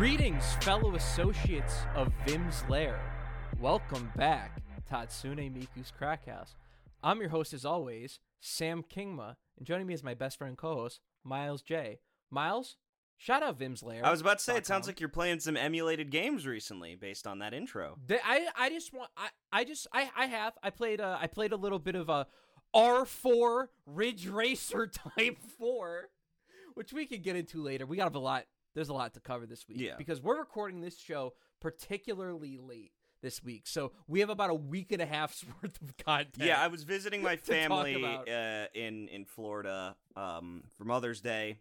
Greetings, fellow associates of Vim's Lair. Welcome back, Tatsune Miku's Crack House. I'm your host, as always, Sam Kingma, and joining me is my best friend and co-host, Miles J. Miles, shout out Vim's Lair. I was about to say, it sounds like you're playing some emulated games recently, based on that intro. I played a little bit of a R4 Ridge Racer Type 4, which we could get into later. We got a lot. There's a lot to cover this week, because we're recording this show particularly late this week, so we have about a week and a half's worth of content. Yeah, I was visiting my family in Florida for Mother's Day,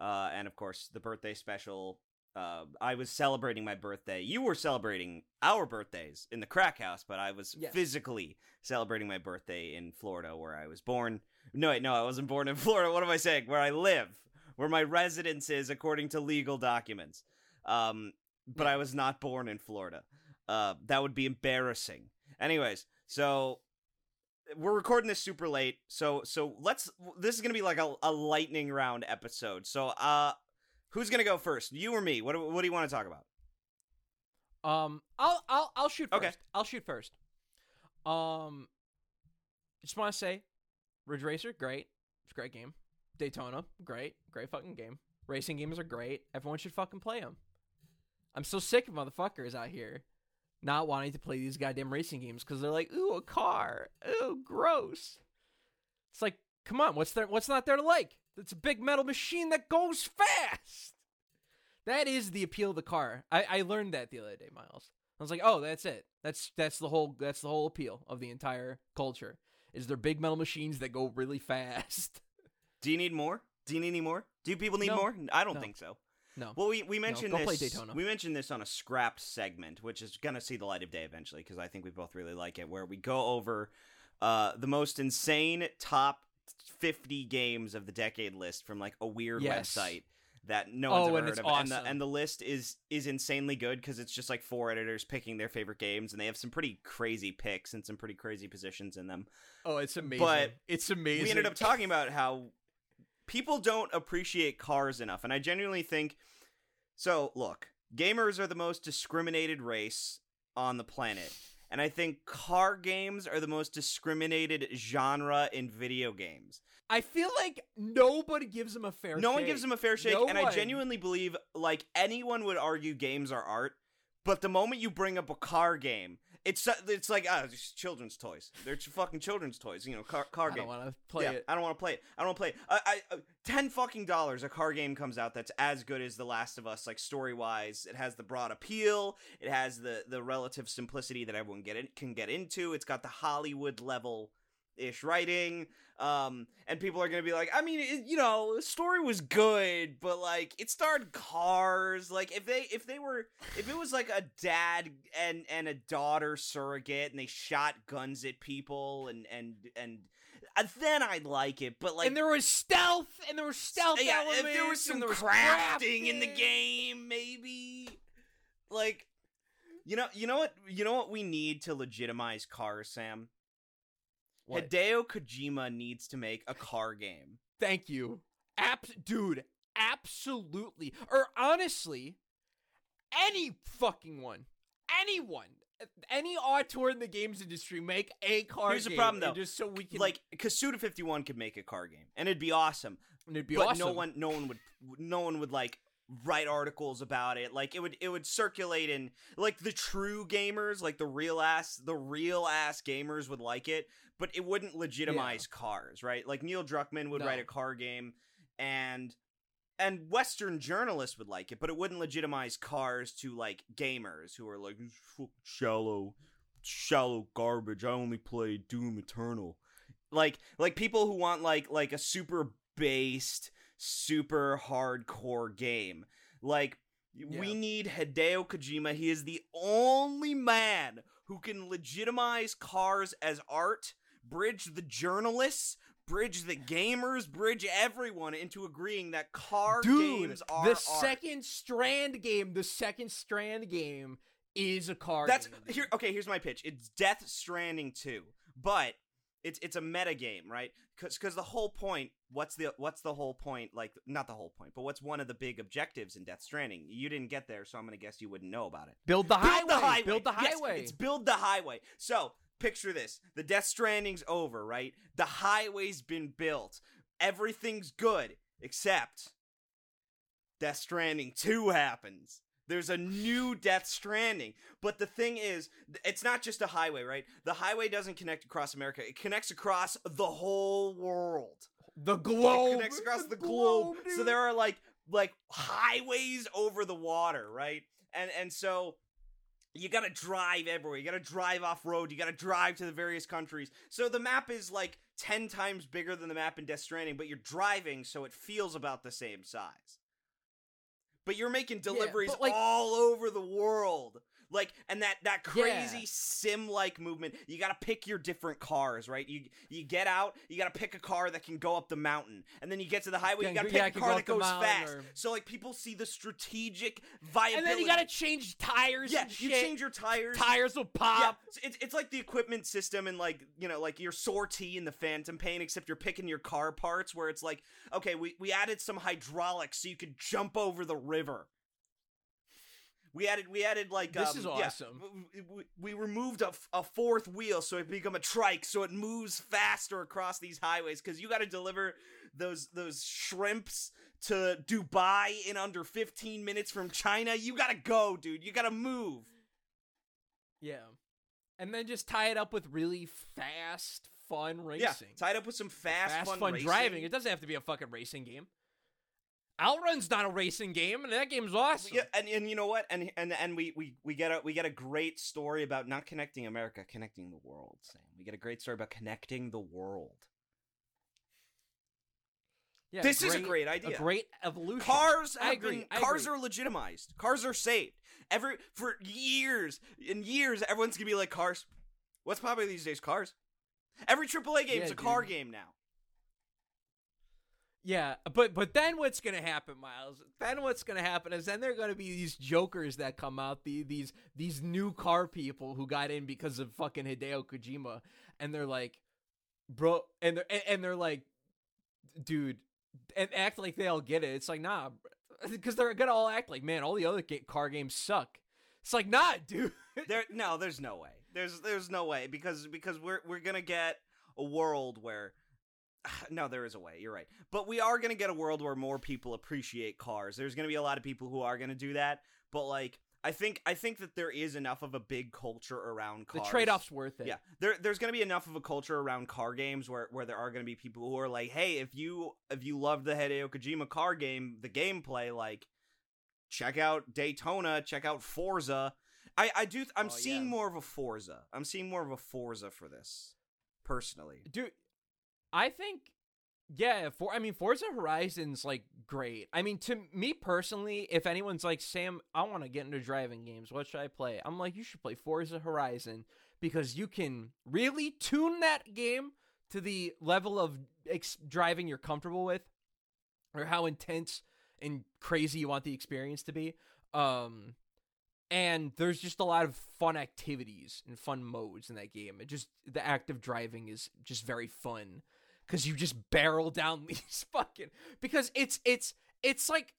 and of course the birthday special. I was celebrating my birthday. You were celebrating our birthdays in the Crack House, but I was physically celebrating my birthday in Florida, where I was born. No, wait, no, I wasn't born in Florida. What am I saying? Where I live. Where my residence is, according to legal documents. But I was not born in Florida. That would be embarrassing. Anyways, so we're recording this super late. So let's. This is gonna be like a lightning round episode. So who's gonna go first? You or me? What do you want to talk about? I'll shoot first. Okay. I'll shoot first. Just want to say, Ridge Racer, great. It's a great game. Daytona, great fucking game. Racing games are great. Everyone should fucking play them. I'm so sick of motherfuckers out here not wanting to play these goddamn racing games because they're like, ooh, a car, ooh, gross. It's like, come on, what's not there to like? It's a big metal machine that goes fast. That is the appeal of the car. I learned that the other day, Miles. I was like, oh, that's it. That's the whole appeal of the entire culture. Is there big metal machines that go really fast? Do you need more? Do you need any more? Do people need more? I don't think so. No. Well, we mentioned this. Go play Daytona. We mentioned this on a scrapped segment, which is going to see the light of day eventually, because I think we both really like it, where we go over the most insane top 50 games of the decade list from like a weird website that no one's ever heard of. Awesome. And the list is insanely good, because it's just like four editors picking their favorite games, and they have some pretty crazy picks and some pretty crazy positions in them. Oh, it's amazing. But it's amazing. We ended up talking about how people don't appreciate cars enough, and I genuinely think so. Look, gamers are the most discriminated race on the planet, and I think car games are the most discriminated genre in video games. I feel like nobody gives them a fair shake. No one gives them a fair shake, and I genuinely believe, like, anyone would argue games are art, but the moment you bring up a car game, it's like, it's children's toys. They're fucking children's toys. You know, car game. I don't want to play it. I don't want to play it. I don't want to play it. $10 a car game comes out that's as good as The Last of Us, like, story-wise. It has the broad appeal. It has the relative simplicity that everyone can get into. It's got the Hollywood level-ish writing. And people are going to be like, I mean, the story was good, but, like, it starred cars. Like, if it was like a dad and a daughter surrogate and they shot guns at people and then I'd like it, but like, and there was stealth elements. If there was some crafting in the game, maybe, like, you know what we need to legitimize cars, Sam? What? Hideo Kojima needs to make a car game. Thank you. Dude, absolutely. Or honestly, any fucking one. Anyone. Any auteur in the games industry, make a car game. Here's the problem, though. Just so we can... Like, because Suda51 could make a car game. And it'd be awesome. But no one would like... write articles about it. Like, it would circulate, and like the true gamers, like the real ass gamers would like it, but it wouldn't legitimize cars, right? Like, Neil Druckmann would write a car game, and Western journalists would like it, but it wouldn't legitimize cars to, like, gamers who are like, shallow garbage. I only play Doom Eternal. Like people who want like a super based, super hardcore game. Like, we need Hideo Kojima. He is the only man who can legitimize cars as art, bridge the journalists, bridge the gamers, bridge everyone into agreeing that car games are the art. The second Strand game is a car game. Here's my pitch. It's Death Stranding 2, but It's a meta game, right? Because the whole point, what's the whole point? Like, not the whole point, but what's one of the big objectives in Death Stranding? You didn't get there, so I'm going to guess you wouldn't know about it. Build the highway. Yes, it's build the highway. So picture this. The Death Stranding's over, right? The highway's been built. Everything's good, except Death Stranding 2 happens. There's a new Death Stranding. But the thing is, it's not just a highway, right? The highway doesn't connect across America. It connects across the whole world. The globe. It connects across the globe. So there are like highways over the water, right? And so you got to drive everywhere. You got to drive off-road. You got to drive to the various countries. So the map is like 10 times bigger than the map in Death Stranding, but you're driving, so it feels about the same size. But you're making deliveries all over the world. Like, and that crazy sim-like movement. You gotta pick your different cars, right? You get out, you gotta pick a car that can go up the mountain. And then you get to the highway, you gotta pick a car that goes fast. So, like, people see the strategic viability. And then you gotta change tires and shit. Yeah, you change your tires. Tires will pop. Yeah. So it's like the equipment system and, like, you know, like your sortie in the Phantom Pain, except you're picking your car parts where it's like, okay, we added some hydraulics so you could jump over the river. We added like this is awesome. Yeah, we removed a fourth wheel, so it become a trike, so it moves faster across these highways. Because you got to deliver those shrimps to Dubai in under 15 minutes from China. You gotta go, dude. You gotta move. Yeah, and then just tie it up with really fast, fun racing. Yeah, tie it up with some fun racing. Driving. It doesn't have to be a fucking racing game. Outrun's not a racing game, and that game's awesome. Yeah, and you know what? And we get a great story about not connecting America, connecting the world, Sam. We get a great story about connecting the world. Yeah, this is a great idea. A great evolution. Cars are legitimized. Cars are saved. For years and years, everyone's gonna be like, cars. What's popular these days? Cars. Every AAA game's a car game now. Yeah, but then what's going to happen, Miles? Then what's going to happen is then there are going to be these jokers that come out, these new car people who got in because of fucking Hideo Kojima, and they're like, bro, and they're like, dude, and act like they all get it. It's like, nah, because they're going to all act like, man, all the other car games suck. It's like, nah, dude. There's no way. There's no way because we're going to get a world where. No, there is a way. You're right. But we are going to get a world where more people appreciate cars. There's going to be a lot of people who are going to do that. But, like, I think that there is enough of a big culture around cars. The trade-off's worth it. Yeah. There's going to be enough of a culture around car games where there are going to be people who are like, hey, if you love the Hideo Kojima car game, the gameplay, like, check out Daytona, check out Forza. I'm seeing more of a Forza for this, personally. Dude. I think, Forza Horizon's, like, great. I mean, to me personally, if anyone's like, Sam, I want to get into driving games. What should I play? I'm like, you should play Forza Horizon because you can really tune that game to the level of driving you're comfortable with or how intense and crazy you want the experience to be. And there's just a lot of fun activities and fun modes in that game. The act of driving is just very fun. Because you just barrel down these fucking... Because it's like...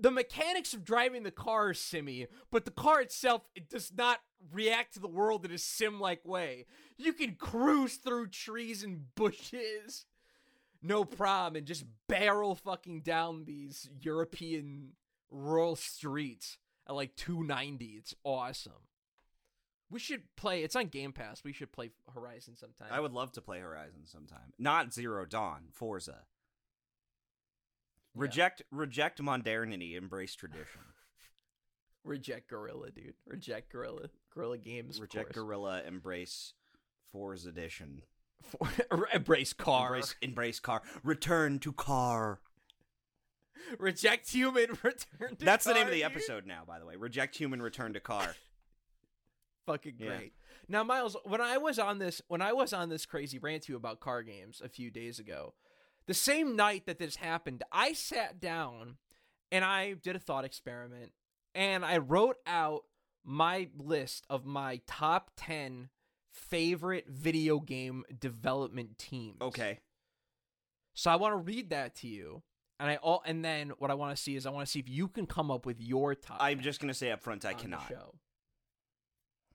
The mechanics of driving the car are simmy, but the car itself, it does not react to the world in a sim-like way. You can cruise through trees and bushes. No problem. And just barrel fucking down these European rural streets at like 290. It's awesome. We should play. It's on Game Pass. We should play Horizon sometime. I would love to play Horizon sometime. Not Zero Dawn, Forza. Reject modernity, embrace tradition. Reject Gorilla, dude. Reject Gorilla. Gorilla Games. Reject Gorilla, embrace Forza Edition. Embrace car. Embrace car. Return to car. Reject human, return to That's car, the name of the episode now, by the way. Reject human, return to car. Fucking great. Yeah. Now, Miles, when I was on this crazy rant to you about car games a few days ago, the same night that this happened, I sat down and I did a thought experiment and I wrote out my list of my top 10 favorite video game development teams. Okay. So I want to read that to you. And then what I want to see is I want to see if you can come up with your top. I'm just going to say up front, I cannot.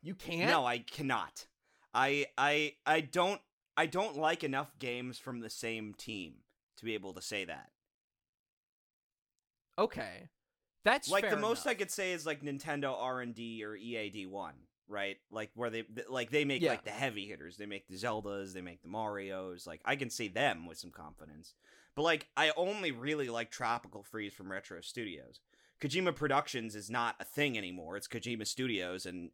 You can't? No, I cannot. I don't like enough games from the same team to be able to say that. Okay. That's like fair the most enough. I could say is like Nintendo R&D or EAD1, right? Like where they make like the heavy hitters. They make the Zeldas, they make the Marios. Like I can say them with some confidence. But like I only really like Tropical Freeze from Retro Studios. Kojima Productions is not a thing anymore. It's Kojima Studios, and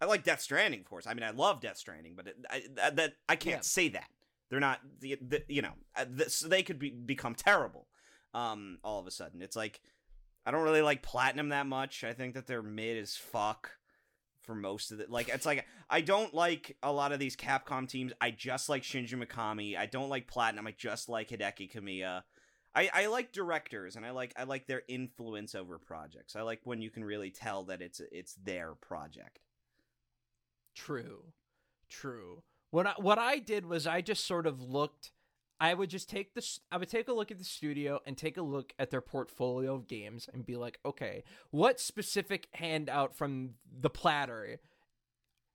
I like Death Stranding, of course. I mean, I love Death Stranding, but I can't say that. They're not, so they could become terrible all of a sudden. It's like, I don't really like Platinum that much. I think that they're mid as fuck for most of it. Like, it's like, I don't like a lot of these Capcom teams. I just like Shinji Mikami. I don't like Platinum. I just like Hideki Kamiya. I like directors, and I like their influence over projects. I like when you can really tell that it's their project. True. What I did was I just sort of looked. I would take a look at the studio and take a look at their portfolio of games and be like, okay, what specific handout from the platter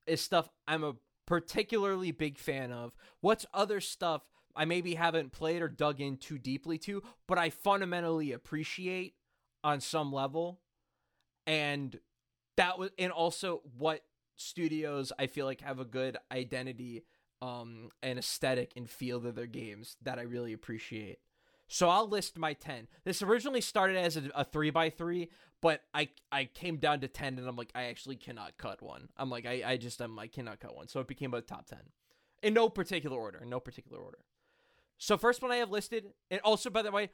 is stuff I'm a particularly big fan of? What's other stuff I maybe haven't played or dug in too deeply to, but I fundamentally appreciate on some level? And that was, and also what studios I feel like have a good identity and aesthetic and feel to their games that I really appreciate. So I'll list my 10. This originally started as a 3x3, but I came down to 10 and I'm like, I actually cannot cut one. I'm like, I cannot cut one. So it became a top 10 in no particular order, So first one I have listed, and also, by the way,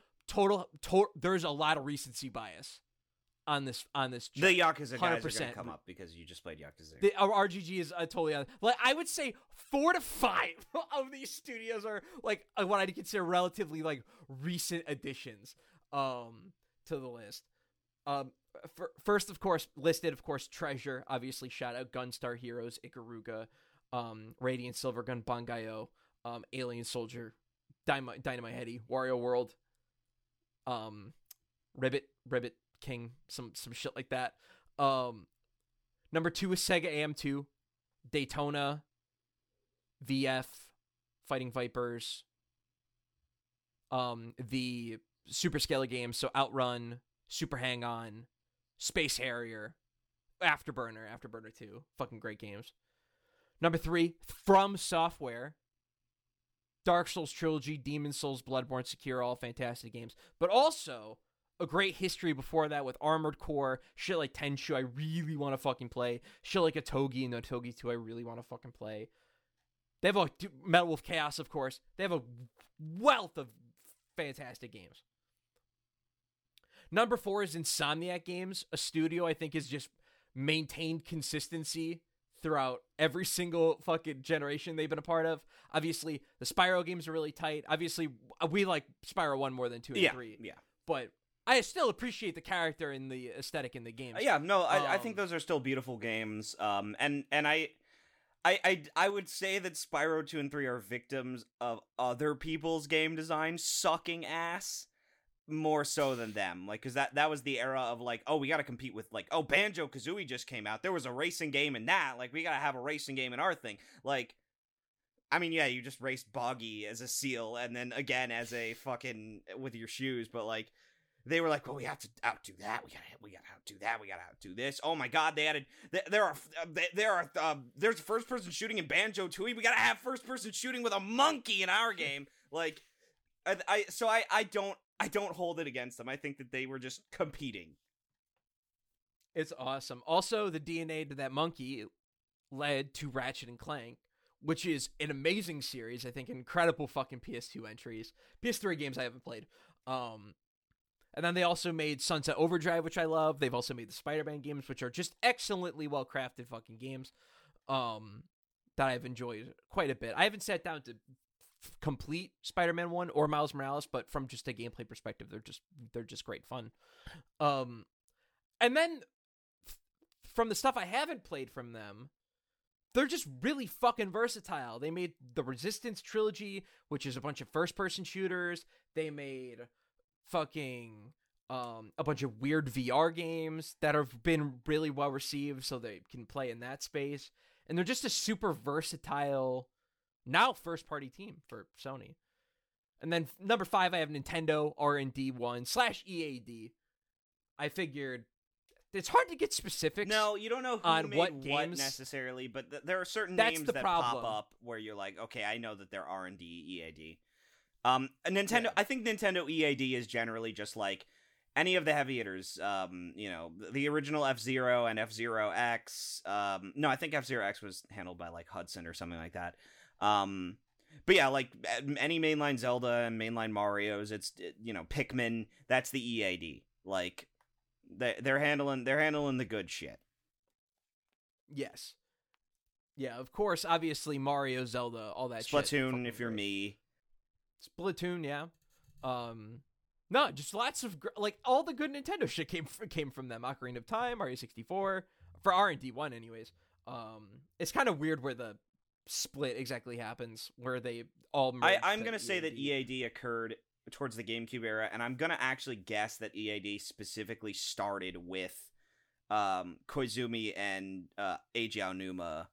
there's a lot of recency bias on this chart. The Yakuza guys 100%. Are going to come up because you just played Yakuza. Our RGG is totally on. Like, I would say 4 to 5 of these studios are like what I'd consider relatively like recent additions to the list. First, of course, listed, of course, Treasure. Obviously, shout out Gunstar Heroes, Ikaruga, Radiant Silver Gun, Bangayo, Alien Soldier, Dynamite Heady, Wario World, Ribbit King, some shit like that. Number 2 is Sega AM2, Daytona, VF, Fighting Vipers, the Super Scalar games, so Outrun, Super Hang On, Space Harrier, Afterburner 2, fucking great games. Number 3, From Software, Dark Souls Trilogy, Demon Souls, Bloodborne, Sekiro, all fantastic games, but also a great history before that with Armored Core, shit like Tenchu I really want to fucking play, shit like Otogi and Otogi 2 I really want to fucking play. They have a Metal Wolf Chaos, of course. They have a wealth of fantastic games. Number 4 is Insomniac Games, a studio I think has just maintained consistency throughout every single fucking generation they've been a part of. Obviously, the Spyro games are really tight. Obviously, we like Spyro 1 more than 2 and 3. Yeah. But I still appreciate the character and the aesthetic in the games. Yeah, no, I think those are still beautiful games. And I would say that Spyro 2 and 3 are victims of other people's game design sucking ass more so than them, like, because that was the era of like, oh, we got to compete with, like, oh, Banjo-Kazooie just came out, there was a racing game in that, like, we got to have a racing game in our thing. Like, I mean, yeah, you just raced Boggy as a seal and then again as a fucking with your shoes, but like they were like, well, we have to outdo that, we gotta outdo that, we gotta outdo this. Oh my god, they added there's first person shooting in Banjo-Tooie, we gotta have first person shooting with a monkey in our game. Like, I don't hold it against them. I think that they were just competing. It's awesome. Also, the DNA to that monkey led to Ratchet & Clank, which is an amazing series. I think incredible fucking PS2 entries. PS3 games I haven't played. And then they also made Sunset Overdrive, which I love. They've also made the Spider-Man games, which are just excellently well-crafted fucking games that I've enjoyed quite a bit. I haven't sat down to complete Spider-Man 1 or Miles Morales, but from just a gameplay perspective, they're just great fun. And then from the stuff I haven't played from them, they're just really fucking versatile. They made the Resistance trilogy, which is a bunch of first-person shooters. They made fucking a bunch of weird VR games that have been really well received, so they can play in that space. And they're just a super versatile, now first-party team for Sony. And then number 5, I have Nintendo R&D1 / EAD. I figured it's hard to get specifics. No, you don't know who on made what games necessarily, but there are certain names that pop up where you're like, okay, I know that they're R&D, EAD. Nintendo. Yeah. I think Nintendo EAD is generally just like any of the heavy hitters. You know, the original F-Zero and F-Zero X. No, I think F-Zero X was handled by like Hudson or something like that. But yeah, like any mainline Zelda and mainline Mario's, it's, you know, Pikmin, that's the EAD. Like they're handling the good shit. Yes. Yeah, of course, obviously Mario, Zelda, all that Splatoon, shit. Splatoon, if you're me. Splatoon, yeah. No, just lots of like all the good Nintendo shit came from them. Ocarina of Time, Mario 64 for R&D1 anyways. It's kind of weird where the split exactly happens, where they all merge. I'm gonna say that EAD occurred towards the GameCube era, and I'm gonna actually guess that EAD specifically started with Koizumi and Eiji Aonuma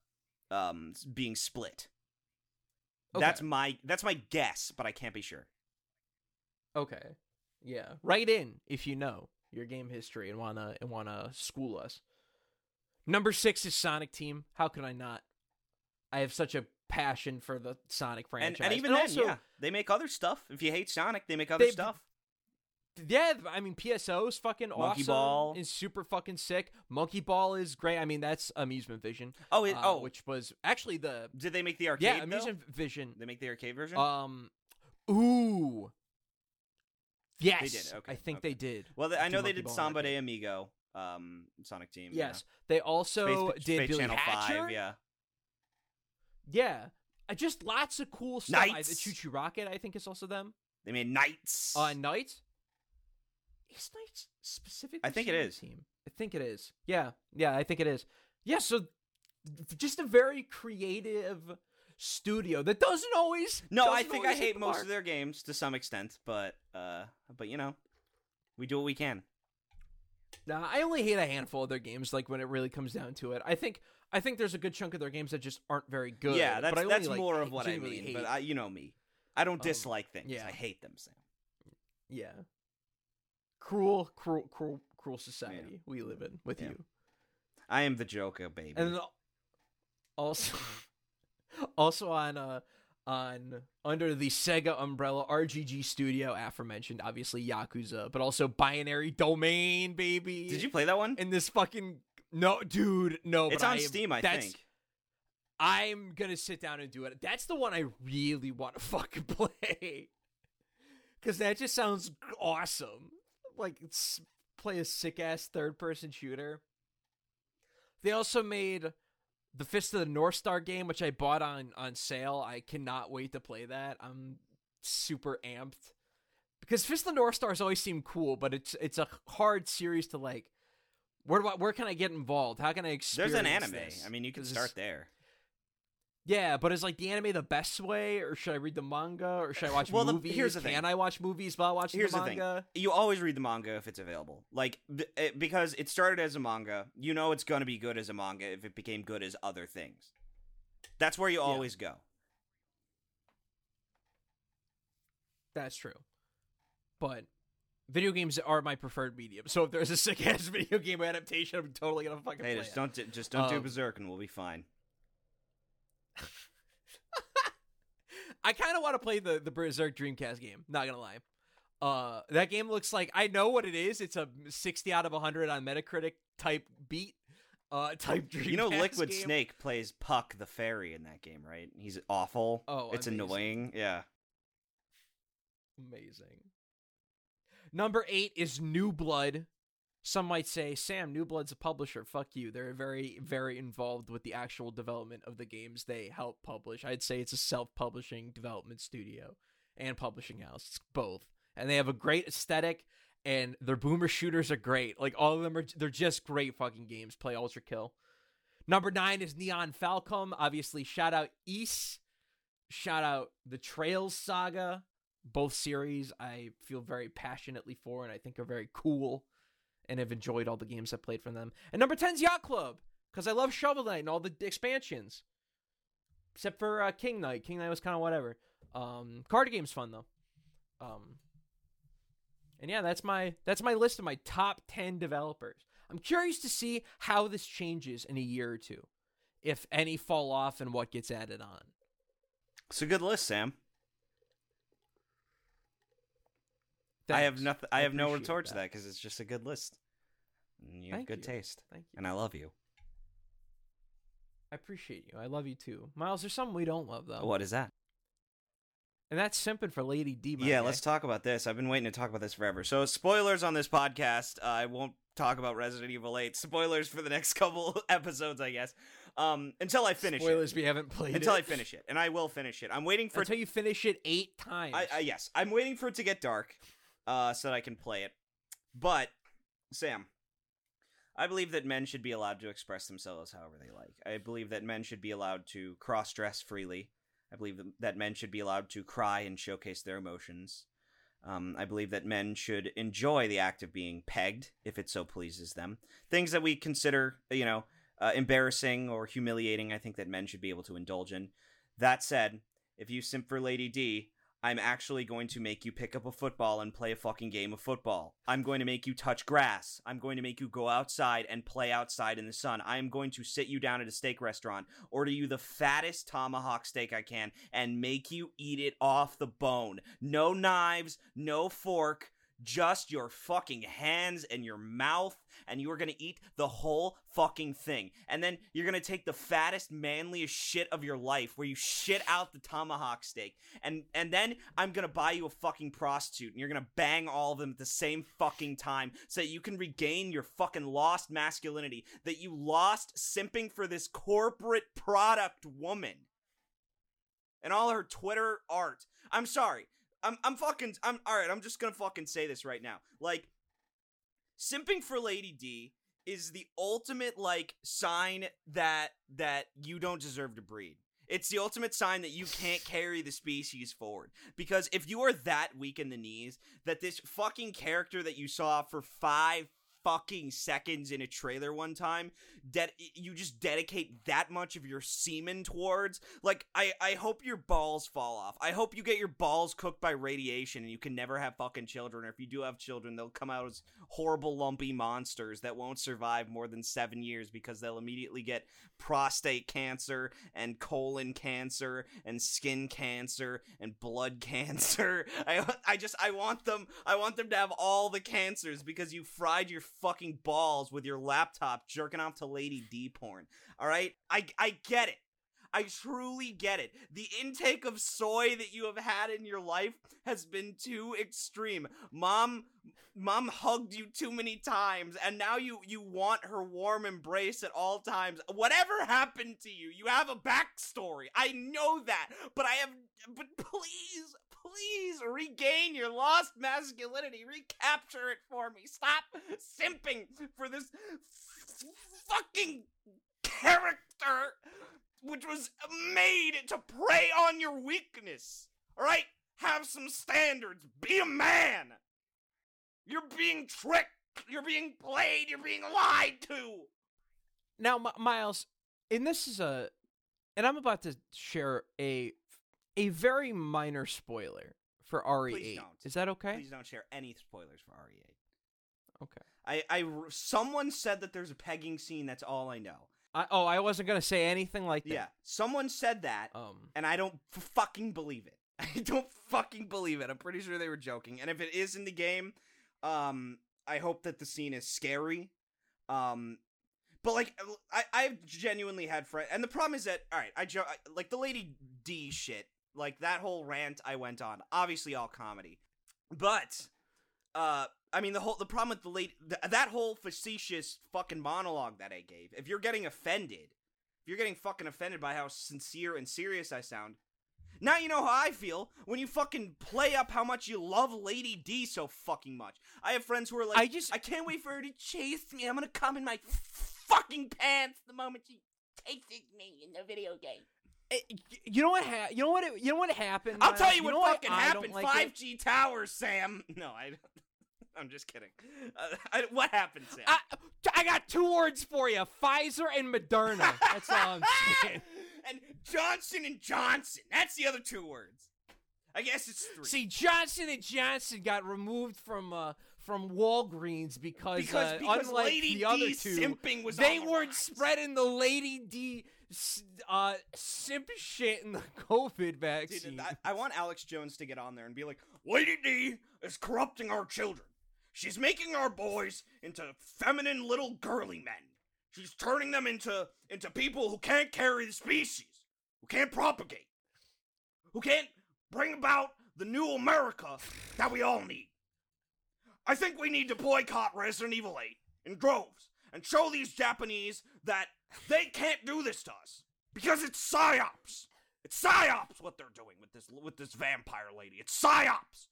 being split. Okay. That's my guess, but I can't be sure. Okay, yeah, write in if you know your game history and wanna school us. Number 6 is Sonic Team. How could I not? I have such a passion for the Sonic franchise. And even also, yeah, they make other stuff. If you hate Sonic, they make other stuff. Yeah, I mean, PSO is fucking Monkey awesome. Ball is super fucking sick. Monkey Ball is great. I mean, that's Amusement Vision. Oh, which was actually the... Did they make the arcade, yeah, Amusement though? Vision. They make the arcade version? Ooh. Yes. They did, okay. I think they did. Well, I know they did Samba de Amigo, Sonic Team. Yes. Yeah. They also did Billy Hatcher. 5, yeah. Yeah, just lots of cool stuff. Knights. Choo Choo Rocket, I think, is also them. They made Knights. Knights? Is Knights specifically? I think it is. Team? I think it is. Yeah, I think it is. Yeah, so just a very creative studio that doesn't always... No, I think I hate most of their games to some extent, but you know, we do what we can. Nah, I only hate a handful of their games, like, when it really comes down to it. I think there's a good chunk of their games that just aren't very good. Yeah, that's more of what I mean. Hate. But you know me, I don't dislike things. Yeah. I hate them, Sam. Yeah, cruel society we live in with you. I am the Joker, baby. And also on under the Sega umbrella, RGG Studio, aforementioned, obviously Yakuza, but also Binary Domain, baby. Did you play that one? In this fucking... No, dude, no. It's on Steam, I think. I'm going to sit down and do it. That's the one I really want to fucking play. Because that just sounds awesome. Like, play a sick-ass third-person shooter. They also made the Fist of the North Star game, which I bought on sale. I cannot wait to play that. I'm super amped. Because Fist of the North Star's always seemed cool, but it's a hard series to, like, Where can I get involved? How can I experience There's an anime. This? I mean, you can start there. Yeah, but is, like, the anime the best way? Or should I read the manga? Or should I watch movies? Here's the thing. Can I watch movies while watching the manga? Here's the thing. You always read the manga if it's available. Like, because it started as a manga. You know it's going to be good as a manga if it became good as other things. That's where you always go. That's true. But... video games are my preferred medium, so if there's a sick-ass video game adaptation, I'm totally gonna fucking play it. Just don't do Berserk, and we'll be fine. I kind of want to play the Berserk Dreamcast game, not gonna lie. That game looks like... I know what it is. It's a 60 out of 100 on Metacritic type beat, type Dreamcast. You know Liquid game. Snake plays Puck the Fairy in that game, right? He's awful. Oh, it's amazing. Annoying. Yeah. Amazing. Number 8 is New Blood. Some might say, Sam, New Blood's a publisher. Fuck you. They're very, very involved with the actual development of the games they help publish. I'd say it's a self-publishing development studio and publishing house. It's both. And they have a great aesthetic, and their boomer shooters are great. Like, all of them they're just great fucking games. Play Ultra Kill. Number 9 is Neon Falcom. Obviously, shout out Ys. Shout out the Trails Saga. Both series I feel very passionately for and I think are very cool and have enjoyed all the games I played from them. And number 10 is Yacht Club, because I love Shovel Knight and all the expansions. Except for King Knight. King Knight was kind of whatever. Card game's fun, though. And yeah, that's my list of my top 10 developers. I'm curious to see how this changes in a year or two, if any fall off and what gets added on. It's a good list, Sam. Thanks. I have nothing. I have no retort to that because it's just a good list. And you have good taste. Thank you. And I love you. I appreciate you. I love you too, Miles. There's something we don't love though. What is that? And that's simping for Lady D. Yeah, let's talk about this. I've been waiting to talk about this forever. So spoilers on this podcast. I won't talk about Resident Evil 8. Spoilers for the next couple episodes, I guess. Until I finish spoilers, it. Spoilers we haven't played until it. I finish it, and I will finish it. I'm waiting for until you finish it 8 times. Yes, I'm waiting for it to get dark. So that I can play it. But, Sam, I believe that men should be allowed to express themselves however they like. I believe that men should be allowed to cross-dress freely. I believe that men should be allowed to cry and showcase their emotions. I believe that men should enjoy the act of being pegged, if it so pleases them. Things that we consider, embarrassing or humiliating, I think that men should be able to indulge in. That said, if you simp for Lady D, I'm actually going to make you pick up a football and play a fucking game of football. I'm going to make you touch grass. I'm going to make you go outside and play outside in the sun. I'm going to sit you down at a steak restaurant, order you the fattest tomahawk steak I can, and make you eat it off the bone. No knives, no fork, just your fucking hands and your mouth, and you are going to eat the whole fucking thing. And then you're going to take the fattest, manliest shit of your life where you shit out the tomahawk steak. And then I'm going to buy you a fucking prostitute, and you're going to bang all of them at the same fucking time so that you can regain your fucking lost masculinity that you lost simping for this corporate product woman and all her Twitter art. I'm sorry. I'm all right. I'm just gonna fucking say this right now. Like, simping for Lady D is the ultimate sign that you don't deserve to breed. It's the ultimate sign that you can't carry the species forward. Because if you are that weak in the knees, that this fucking character that you saw for 5 fucking seconds in a trailer one time that you just dedicate that much of your semen towards, I hope your balls fall off. I hope you get your balls cooked by radiation and you can never have fucking children, or if you do have children, they'll come out as horrible lumpy monsters that won't survive more than 7 years because they'll immediately get prostate cancer and colon cancer and skin cancer and blood cancer. I want them to have all the cancers because you fried your fucking balls with your laptop jerking off to Lady D porn. All right, I get it. I truly get it. The intake of soy that you have had in your life has been too extreme. Mom hugged you too many times, and now you want her warm embrace at all times. Whatever happened to you, you have a backstory. I know that, but please regain your lost masculinity. Recapture it for me. Stop simping for this fucking character, which was made to prey on your weakness. All right? Have some standards. Be a man. You're being tricked. You're being played. You're being lied to. Now, Miles, and this is and I'm about to share a very minor spoiler for RE8. Please don't. Is that okay? Please don't share any spoilers for RE8. Okay. Someone said that there's a pegging scene. That's all I know. I wasn't going to say anything like that. Yeah, someone said that, and I don't fucking believe it. I don't fucking believe it. I'm pretty sure they were joking. And if it is in the game, I hope that the scene is scary. But, I've genuinely had friends. And the problem is that, all right, the Lady D shit, that whole rant I went on, obviously all comedy. But, I mean, the problem with the lady, that whole facetious fucking monologue that I gave, if you're getting fucking offended by how sincere and serious I sound, now you know how I feel when you fucking play up how much you love Lady D so fucking much. I have friends who are I can't wait for her to chase me. I'm gonna come in my fucking pants the moment she places me in the video game. You know what happened? I'll tell you what fucking happened. 5G towers, Sam. No, I'm just kidding. What happened, Sam? I got two words for you: Pfizer and Moderna. That's all I'm saying. And Johnson and Johnson. That's the other two words. I guess it's three. See, Johnson and Johnson got removed from Walgreens because unlike Lady the D other two, simping was they weren't spreading the Lady D simp shit in the COVID vaccine. Dude, I want Alex Jones to get on there and be like, Lady D is corrupting our children. She's making our boys into feminine little girly men. She's turning them into people who can't carry the species, who can't propagate, who can't bring about the new America that we all need. I think we need to boycott Resident Evil 8 in droves and show these Japanese that they can't do this to us because it's psyops. It's psyops what they're doing with this vampire lady. It's psyops.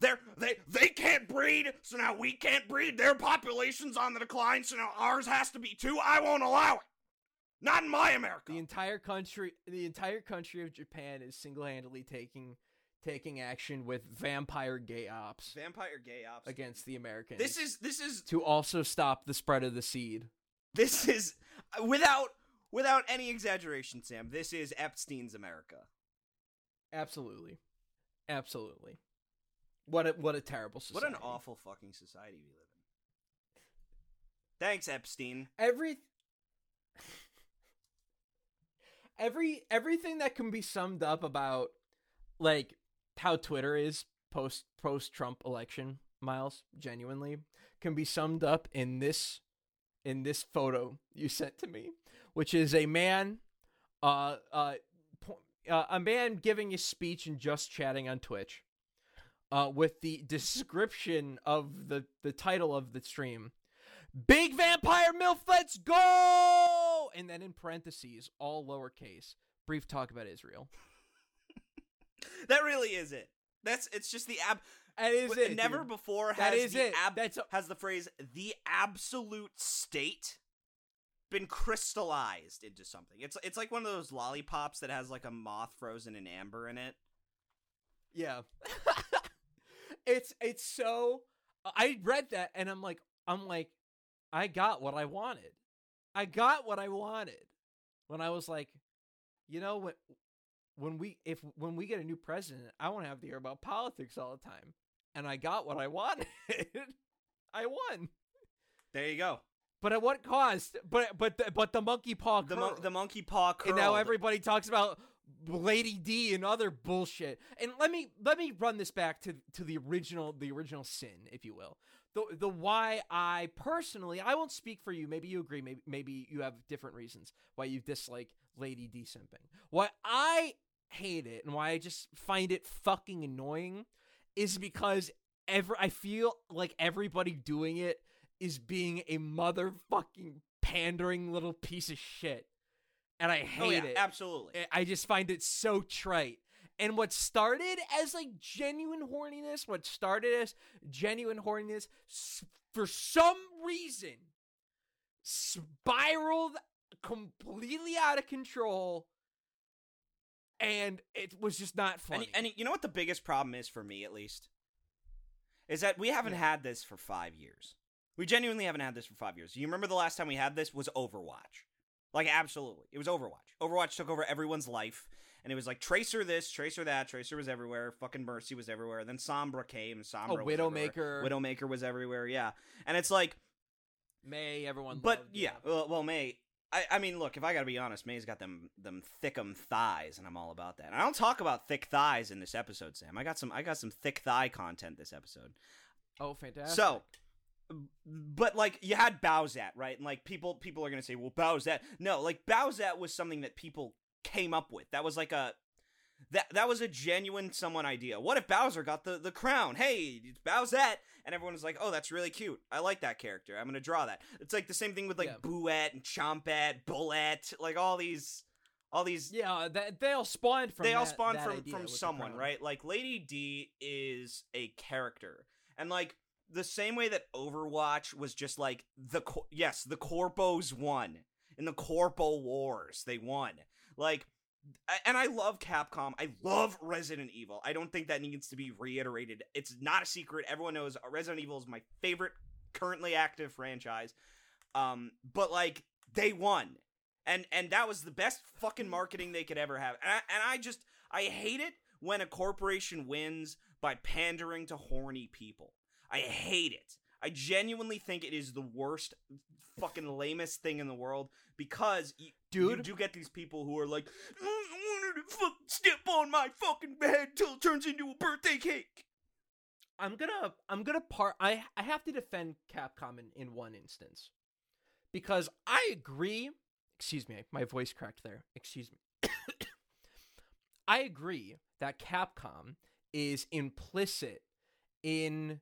They can't breed, so now we can't breed. Their population's on the decline, so now ours has to be too. I won't allow it. Not in my America. The entire country of Japan is single-handedly taking action with vampire gay ops. Vampire gay ops against the Americans. This is to also stop the spread of the seed. This is without any exaggeration, Sam. This is Epstein's America. Absolutely. What a terrible society. What an awful fucking society we live in. Thanks, Epstein. Everything that can be summed up about, like, how Twitter is post-Trump election, Miles, genuinely, can be summed up in this photo you sent to me, which is a man giving a speech and just chatting on Twitch, with the description of the title of the stream. Big Vampire MILF, let's go! And then in parentheses, all lowercase, brief talk about Israel. That really is it. It's just the ab. That is it. Never dude. Before has that is the it. Ab. That's has the phrase "the absolute state" been crystallized into something. It's like one of those lollipops that has like a moth frozen in amber in it. Yeah. It's so. I read that and I'm like. I got what I wanted. When I was like, you know, when we get a new president, I want to have to hear about politics all the time. And I got what I wanted. I won. There you go. But at what cost? But the monkey paw curl. The monkey paw curl. And now everybody talks about Lady D and other bullshit. And let me run this back to the original sin, if you will. The why I personally, I won't speak for you. Maybe you agree. Maybe you have different reasons why you dislike Lady D simping. Why I hate it and why I just find it fucking annoying is because I feel like everybody doing it is being a motherfucking pandering little piece of shit. And I hate it. Absolutely. I just find it so trite. And what started as, like, genuine horniness, for some reason, spiraled completely out of control, and it was just not funny. And you know what the biggest problem is, for me at least, is that we haven't had this for 5 years. We genuinely haven't had this for 5 years. You remember the last time we had this was Overwatch. Like, absolutely. It was Overwatch. Overwatch took over everyone's life. And it was like, Tracer this, Tracer that, Tracer was everywhere, fucking Mercy was everywhere, then Sombra came, Sombra was everywhere. Widowmaker was everywhere, yeah. And it's like... May, everyone but, loved. But, yeah, well, May, I mean, look, if I gotta be honest, May's got them thickum thighs, and I'm all about that. And I don't talk about thick thighs in this episode, Sam. I got some thick thigh content this episode. Oh, fantastic. So... But, like, you had Bowsette, right? And, like, people are gonna say, well, Bowsette... No, like, Bowsette was something that people... came up with. That was like a that was a genuine someone idea. What if Bowser got the crown? Hey, it's Bowsette, and everyone was like, oh, that's really cute, I like that character, I'm gonna draw that. It's like the same thing with, like, yeah. Bouette and Chompette, Bullette, like all these yeah, that they all spawned from someone, right? Like, Lady D is a character, and, like, the same way that Overwatch was just like the Corpos won. in the Corpo Wars. They won. Like, and I love Capcom. I love Resident Evil. I don't think that needs to be reiterated. It's not a secret. Everyone knows Resident Evil is my favorite currently active franchise. But like, they won. And that was the best fucking marketing they could ever have. And I hate it when a corporation wins by pandering to horny people. I hate it. I genuinely think it is the worst, fucking lamest thing in the world, because you do get these people who are like, I want to step on my fucking head till it turns into a birthday cake. I have to defend Capcom in one instance, because I agree. Excuse me, my voice cracked there. Excuse me. I agree that Capcom is implicit in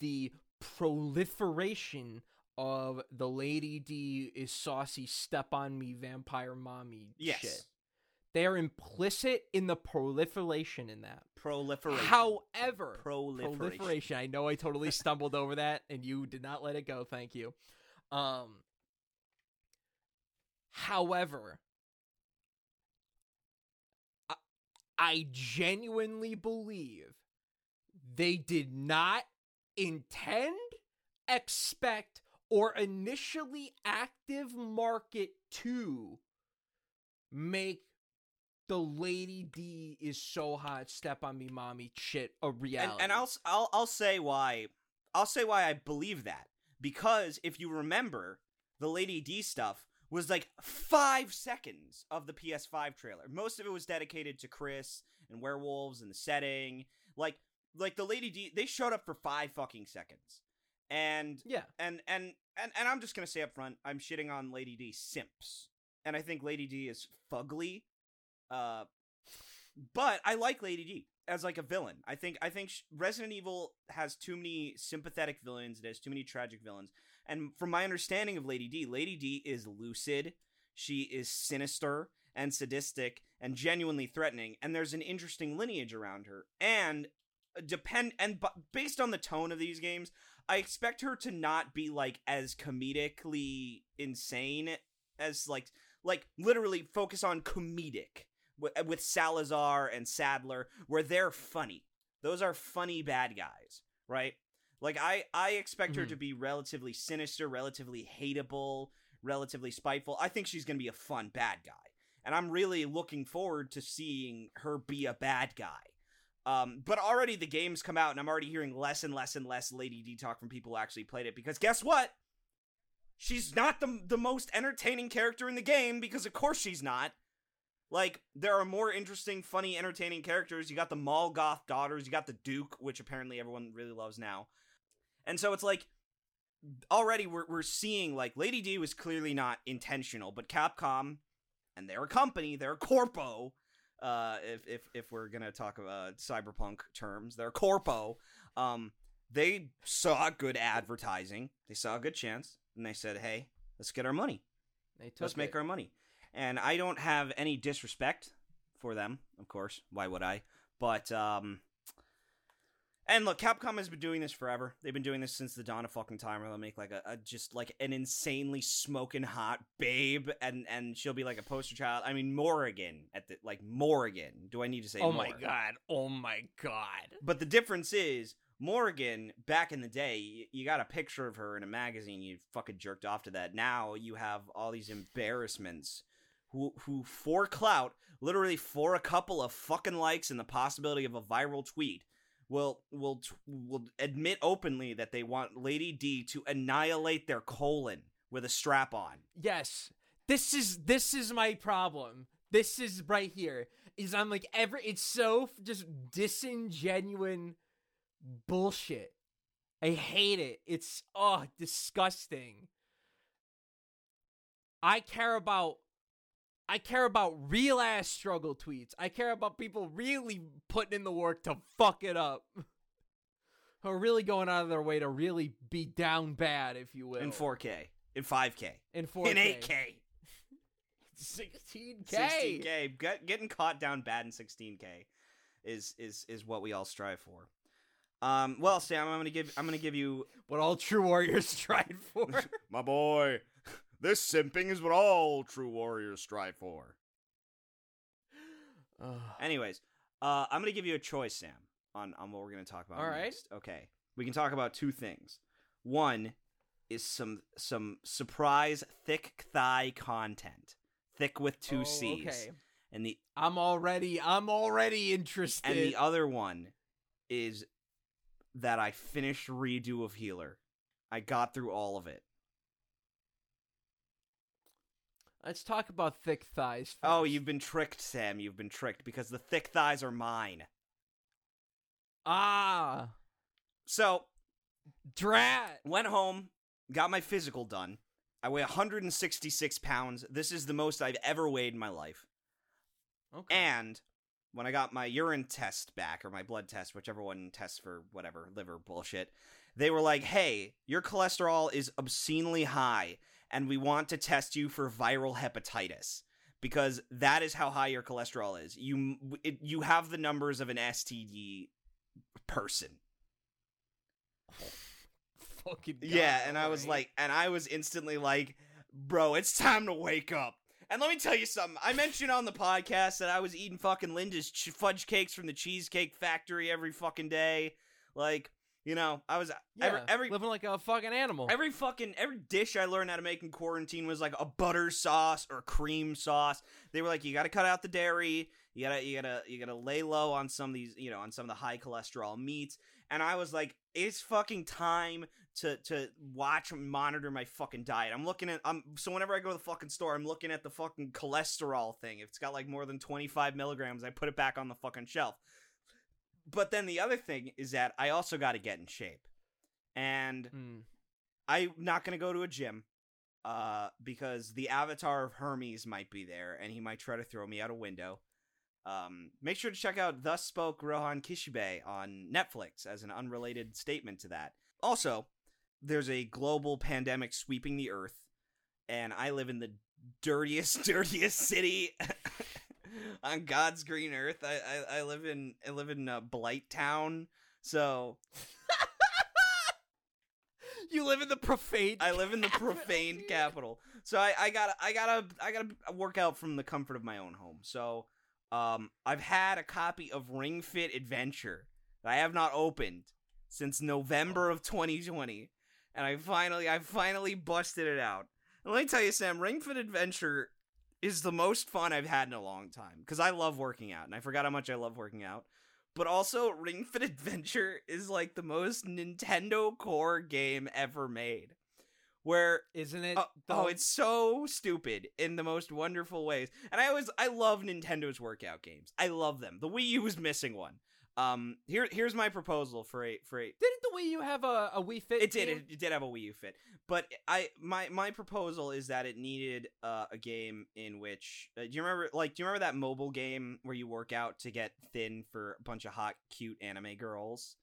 the proliferation of the Lady D is saucy step on me vampire mommy shit. They are implicit in the proliferation in that. However, proliferation. I know I totally stumbled over that and you did not let it go. Thank you. However, I genuinely believe they did not intend, expect, or initially active market to make the Lady D is so hot, step on me, mommy shit a reality. And I'll say why I believe that, because if you remember, the Lady D stuff was like 5 seconds of the PS5 trailer. Most of it was dedicated to Chris and werewolves and the setting. Like the Lady D, they showed up for 5 fucking seconds. And yeah. And I'm just gonna say up front, I'm shitting on Lady D simps. And I think Lady D is fugly. But I like Lady D as like a villain. I think Resident Evil has too many sympathetic villains, it has too many tragic villains. And from my understanding of Lady D is lucid, she is sinister and sadistic and genuinely threatening, and there's an interesting lineage around her. And based on the tone of these games, I expect her to not be like as comedically insane as like literally focus on comedic with Salazar and Sadler, where they're funny. Those are funny bad guys, right? Like I expect her to be relatively sinister, relatively hateable, relatively spiteful. I think she's going to be a fun bad guy. And I'm really looking forward to seeing her be a bad guy. But already the game's come out, and I'm already hearing less and less and less Lady D talk from people who actually played it, because guess what? She's not the most entertaining character in the game, because of course she's not. Like, there are more interesting, funny, entertaining characters. You got the Molgoth daughters, you got the Duke, which apparently everyone really loves now. And so it's like, already we're seeing, like, Lady D was clearly not intentional, but Capcom, and they're a company, they're a corpo, if we're gonna talk about cyberpunk terms, they're corpo. They saw good advertising, they saw a good chance, and they said, "Hey, let's get our money. Let's make our money." And I don't have any disrespect for them, of course. Why would I? But and look, Capcom has been doing this forever. They've been doing this since the dawn of fucking time, where they'll make like a just like an insanely smoking hot babe, and she'll be like a poster child. I mean, Morrigan Morrigan. Do I need to say? Oh my god! But the difference is, Morrigan back in the day, you got a picture of her in a magazine, you fucking jerked off to that. Now you have all these embarrassments who for clout, literally for a couple of fucking likes and the possibility of a viral tweet, will admit openly that they want Lady D to annihilate their colon with a strap on. Yes. This is my problem. This is right here. Is I'm like it's so just disingenuous bullshit. I hate it. It's disgusting. I care about real ass struggle tweets. I care about people really putting in the work to fuck it up, who are really going out of their way to really be down bad, if you will. In 4K, in 5K, in 4K, in 8K, 16K. 16K. Getting caught down bad in 16K is what we all strive for. Well, Sam, I'm gonna give you what all true warriors tried for. My boy, This simping is what all true warriors strive for. Anyways, I'm going to give you a choice, Sam, on what we're going to talk about next. All right. Okay. We can talk about two things. One is some surprise thick thigh content. Thick with two C's. Okay. And the I'm already interested. And the other one is that I finished redo of Healer. I got through all of it. Let's talk about thick thighs first. Oh, you've been tricked, Sam. You've been tricked because the thick thighs are mine. Ah. So, drat. Went home, got my physical done. I weigh 166 pounds. This is the most I've ever weighed in my life. Okay. And when I got my urine test back, or my blood test, whichever one tests for whatever, liver bullshit, they were like, hey, your cholesterol is obscenely high. And we want to test you for viral hepatitis because that is how high your cholesterol is. You have the numbers of an STD person. Fucking God, yeah, and I was like, and I was instantly like, bro, it's time to wake up. And let me tell you something. I mentioned on the podcast that I was eating fucking Linda's fudge cakes from the Cheesecake Factory every fucking day, like. You know, I was every living like a fucking animal. Every dish I learned how to make in quarantine was like a butter sauce or cream sauce. They were like, you got to cut out the dairy. You gotta lay low on some of these, you know, on some of the high cholesterol meats. And I was like, it's fucking time to watch and monitor my fucking diet. So whenever I go to the fucking store, I'm looking at the fucking cholesterol thing. If it's got like more than 25 milligrams, I put it back on the fucking shelf. But then the other thing is that I also got to get in shape. And I'm not going to go to a gym because the avatar of Hermes might be there and he might try to throw me out a window. Make sure to check out Thus Spoke Rohan Kishibe on Netflix as an unrelated statement to that. Also, there's a global pandemic sweeping the earth, and I live in the dirtiest city on God's green earth. I live in Blight Town. So you live in the profane. I live in the profane capital. So I gotta work out from the comfort of my own home. So I've had a copy of Ring Fit Adventure that I have not opened since November of 2020, and I finally busted it out. And let me tell you, Sam, Ring Fit Adventure is the most fun I've had in a long time because I love working out, and I forgot how much I love working out. But also, Ring Fit Adventure is like the most Nintendo core game ever made. Where isn't it? Oh, it's so stupid in the most wonderful ways. And I love Nintendo's workout games. I love them. The Wii U was missing one. Here's my proposal for a. Didn't the Wii U have a Wii Fit? It did. It did have a Wii U Fit. But my proposal is that it needed a game in which do you remember that mobile game where you work out to get thin for a bunch of hot cute anime girls?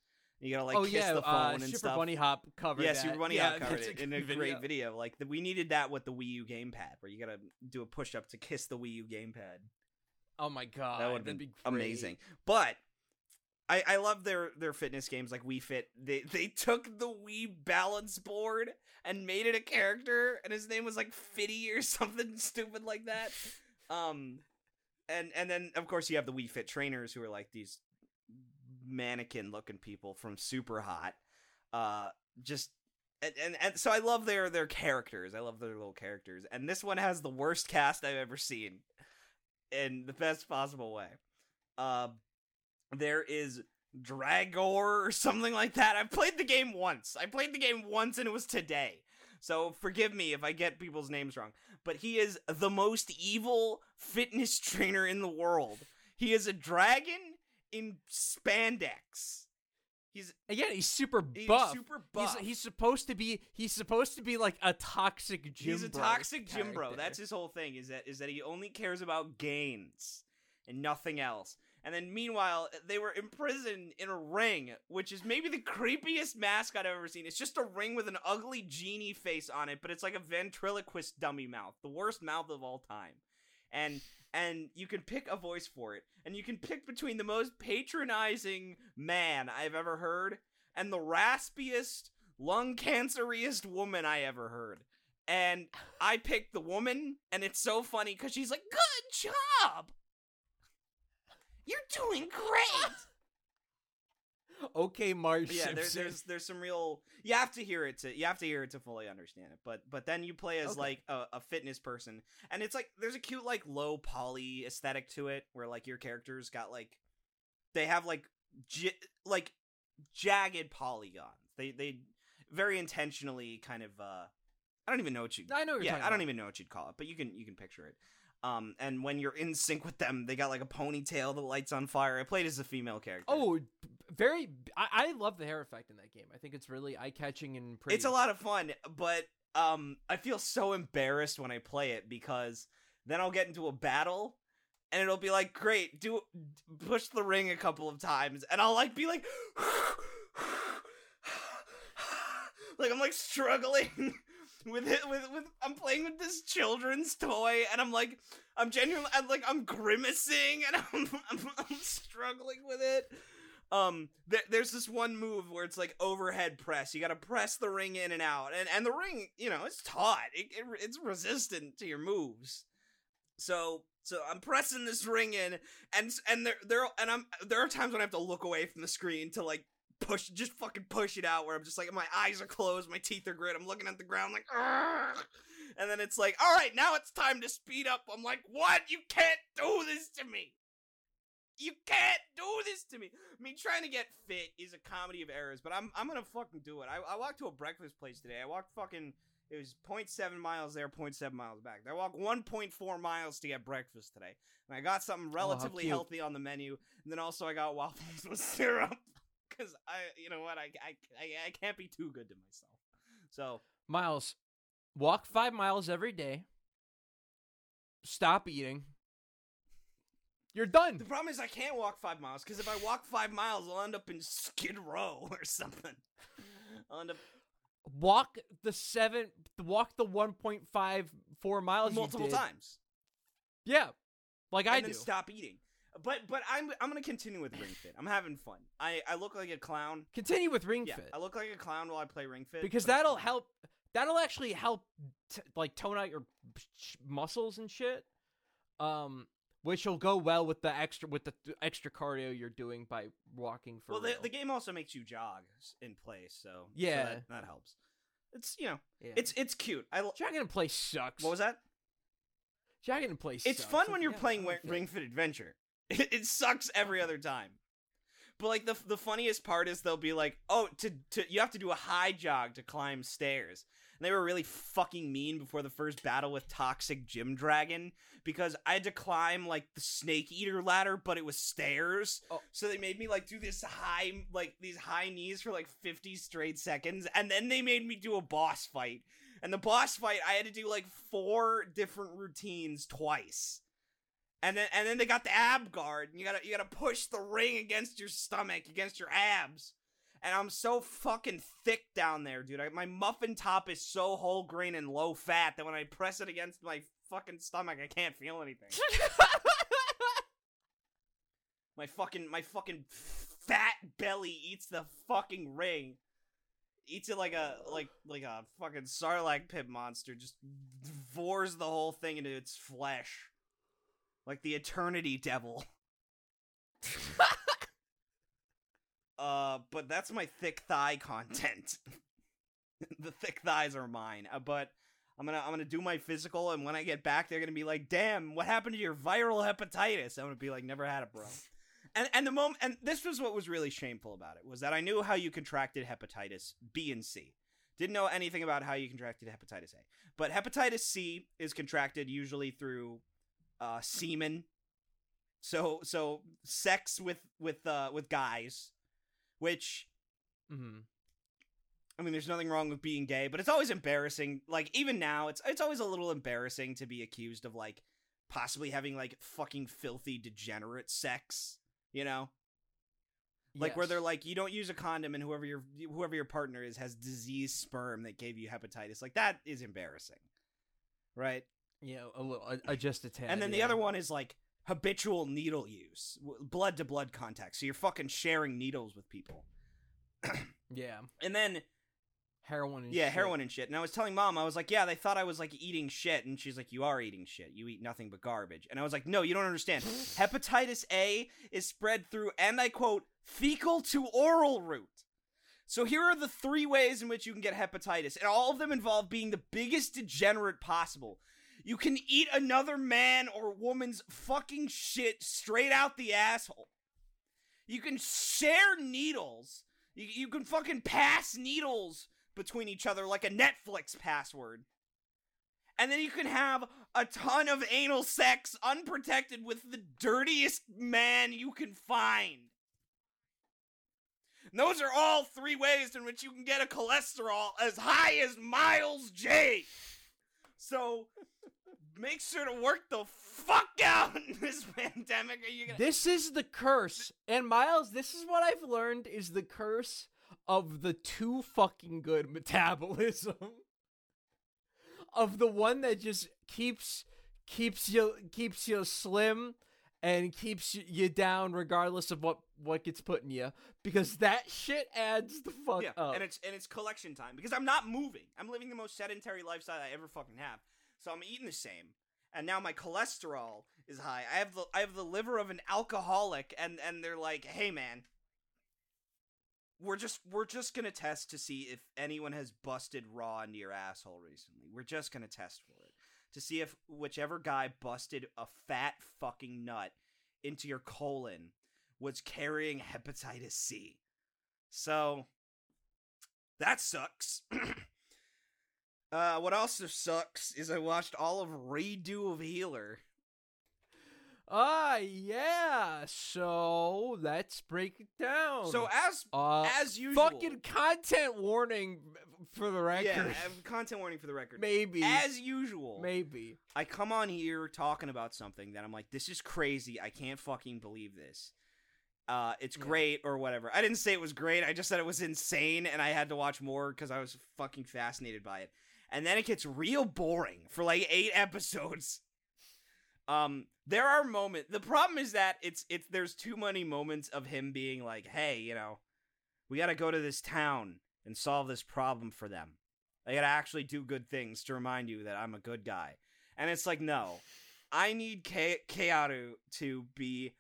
You gotta kiss the phone and Super stuff. Bunny Hop covered. Yeah, that. Super Bunny Hop covered it in a great video. Like we needed that with the Wii U gamepad, where you gotta do a push up to kiss the Wii U gamepad. Oh my god, that would be amazing. But I love their fitness games like Wii Fit. They took the Wii balance board and made it a character, and his name was like Fitty or something stupid like that. And then of course you have the Wii Fit trainers who are like these mannequin looking people from Super Hot. And so I love their characters. I love their little characters. And this one has the worst cast I've ever seen in the best possible way. There is Dragor or something like that. I played the game once, and it was today. So forgive me if I get people's names wrong. But he is the most evil fitness trainer in the world. He is a dragon in spandex. He's super buff. He's supposed to be like a toxic gym. He's a toxic gym bro. That's his whole thing. Is that he only cares about gains and nothing else. And then, meanwhile, they were imprisoned in a ring, which is maybe the creepiest mascot I've ever seen. It's just a ring with an ugly genie face on it, but it's like a ventriloquist dummy mouth. The worst mouth of all time. And you can pick a voice for it. And you can pick between the most patronizing man I've ever heard and the raspiest, lung canceriest woman I ever heard. and I picked the woman, and it's so funny because she's like, "Good job! You're doing great!" Okay, Marge. Yeah, there's some real. You have to hear it to fully understand it. But then you play as like a fitness person, and it's like there's a cute like low poly aesthetic to it, where like your character's got like they have like jagged polygons. They very intentionally kind of I don't even know what you. I know what you're talking about. I don't even know what you'd call it, but you can picture it. And when you're in sync with them, they got like a ponytail that lights on fire. I played as a female character. Oh, very! I love the hair effect in that game. I think it's really eye-catching and pretty. It's a lot of fun, but I feel so embarrassed when I play it because then I'll get into a battle and it'll be like, "Great, do push the ring a couple of times," and I'll like be like, like I'm like struggling. With I'm playing with this children's toy, and I'm like, I'm grimacing, and I'm struggling with it. There's this one move where it's like overhead press. You got to press the ring in and out, and the ring, you know, it's taut. It's resistant to your moves. So I'm pressing this ring in, and there are times when I have to look away from the screen to like. Push it out where I'm just like my eyes are closed, my teeth are grit, I'm looking at the ground like argh! And then it's like, all right, now it's time to speed up. I'm like, what? You can't do this to me. I mean, trying to get fit is a comedy of errors, but I'm gonna fucking do it. I walked to a breakfast place today. I walked fucking, it was 0.7 miles there, 0.7 miles back. I walked 1.4 miles to get breakfast today, and I got something relatively healthy on the menu, and then also I got waffles with syrup. Because I can't be too good to myself. So Miles, walk 5 miles every day. Stop eating. You're done. The problem is I can't walk 5 miles because if I walk 5 miles, I'll end up in Skid Row or something. I'll end up walk the 1.54 miles multiple times. Yeah, like I do. And then stop eating. But I'm gonna continue with Ring Fit. I'm having fun. I look like a clown. Continue with Ring Fit. I look like a clown while I play Ring Fit because that'll help. That'll actually help like tone out your muscles and shit. Which will go well with the extra cardio you're doing by walking for. Well, the game also makes you jog in place, so yeah, so that helps. It's it's cute. Jogging in place sucks. What was that? Jogging in place. It's sucks. Fun when you're playing Ring Fit Adventure. It sucks every other time, but like the funniest part is they'll be like, "Oh, you have to do a high jog to climb stairs," and they were really fucking mean before the first battle with Toxic Gym Dragon because I had to climb like the Snake Eater ladder, but it was stairs, so they made me like do this high like these high knees for like 50 straight seconds, and then they made me do a boss fight, and the boss fight I had to do like 4 different routines twice. And then they got the ab guard, and you gotta push the ring against your stomach, against your abs. And I'm so fucking thick down there, dude. My muffin top is so whole grain and low fat that when I press it against my fucking stomach, I can't feel anything. My fucking fat belly eats the fucking ring. Eats it like a fucking Sarlacc pit monster. Just devours the whole thing into its flesh. Like the Eternity Devil. But that's my thick thigh content. The thick thighs are mine. But I'm gonna do my physical, and when I get back, they're gonna be like, "Damn, what happened to your viral hepatitis?" I'm gonna be like, "Never had it, bro." And the moment, and this was what was really shameful about it, was that I knew how you contracted hepatitis B and C. Didn't know anything about how you contracted hepatitis A. But hepatitis C is contracted usually through. Semen, so sex with guys, which, I mean, there's nothing wrong with being gay, but it's always embarrassing. Like even now, it's always a little embarrassing to be accused of like possibly having like fucking filthy degenerate sex, you know, like where they're like you don't use a condom and whoever your partner is has diseased sperm that gave you hepatitis. Like that is embarrassing, right? Yeah, a little, just a tad. And then the other one is like habitual needle use, blood to blood contact. So you're fucking sharing needles with people. Yeah. And then heroin and shit. Yeah, heroin and shit. And I was telling Mom, I was like, yeah, they thought I was, like, eating shit. And she's like, you are eating shit. You eat nothing but garbage. And I was like, no, you don't understand. Hepatitis A is spread through, and I quote, fecal to oral route. So here are the three ways in which you can get hepatitis, and all of them involve being the biggest degenerate possible. You can eat another man or woman's fucking shit straight out the asshole. You can share needles. You can fucking pass needles between each other like a Netflix password. And then you can have a ton of anal sex unprotected with the dirtiest man you can find. And those are all three ways in which you can get a cholesterol as high as Miles J. So make sure to work the fuck out in this pandemic. This is the curse. And Miles, this is what I've learned is the curse of the too fucking good metabolism. Of the one that just keeps you slim and keeps you down regardless of what gets put in you, because that shit adds the fuck up. And it's collection time, because I'm not moving. I'm living the most sedentary lifestyle I ever fucking have. So I'm eating the same, and now my cholesterol is high. I have the liver of an alcoholic, and they're like, hey man, we're just gonna test to see if anyone has busted raw into your asshole recently. We're just gonna test for it to see if whichever guy busted a fat fucking nut into your colon was carrying hepatitis C. So that sucks. What also sucks is I watched all of Redo of Healer. Yeah. So let's break it down. So as usual, fucking content warning for the record. Yeah, content warning for the record. Maybe as usual. Maybe I come on here talking about something that I'm like, this is crazy. I can't fucking believe this. It's great or whatever. I didn't say it was great. I just said it was insane, and I had to watch more because I was fucking fascinated by it. And then it gets real boring for like 8 episodes. There are moments. The problem is that it's there's too many moments of him being like, hey, you know, we got to go to this town and solve this problem for them. I got to actually do good things to remind you that I'm a good guy. And it's like, no, I need Kearu to be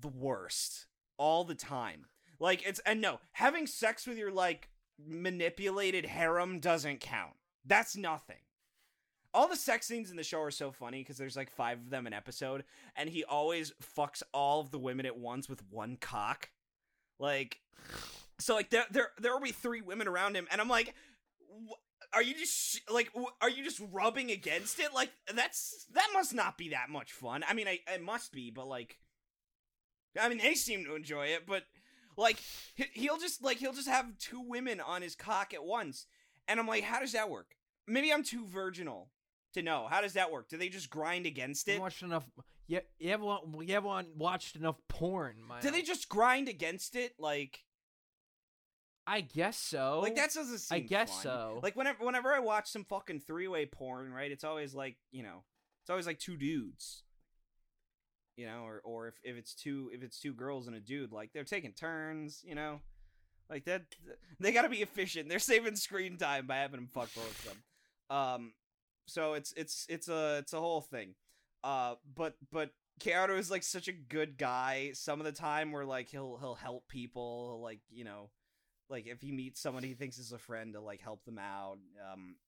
the worst all the time. Like it's, and no, having sex with your like manipulated harem doesn't count. That's nothing. All the sex scenes in the show are so funny because there's like 5 of them an episode, and he always fucks all of the women at once with one cock. Like, so like there will be 3 women around him, and I'm like, are you just rubbing against it? Like that must not be that much fun. I mean, it must be, but like, I mean, they seem to enjoy it, but like he'll just have 2 women on his cock at once, and I'm like, how does that work? Maybe I'm too virginal to know. How does that work? Do they just grind against it? You haven't watched enough porn, Miles. Do they just grind against it? Like, I guess so. Like that doesn't seem. I guess fun. So. Like whenever I watch some fucking 3-way porn, right? It's always like, you know, it's always like 2 dudes, you know, or if it's two girls and a dude, like they're taking turns, you know, like that. They got to be efficient. They're saving screen time by having them fuck both of them. So it's a whole thing. But Keanu is like such a good guy. Some of the time where like he'll help people, he'll, like, you know, like if he meets someone he thinks is a friend, to like help them out.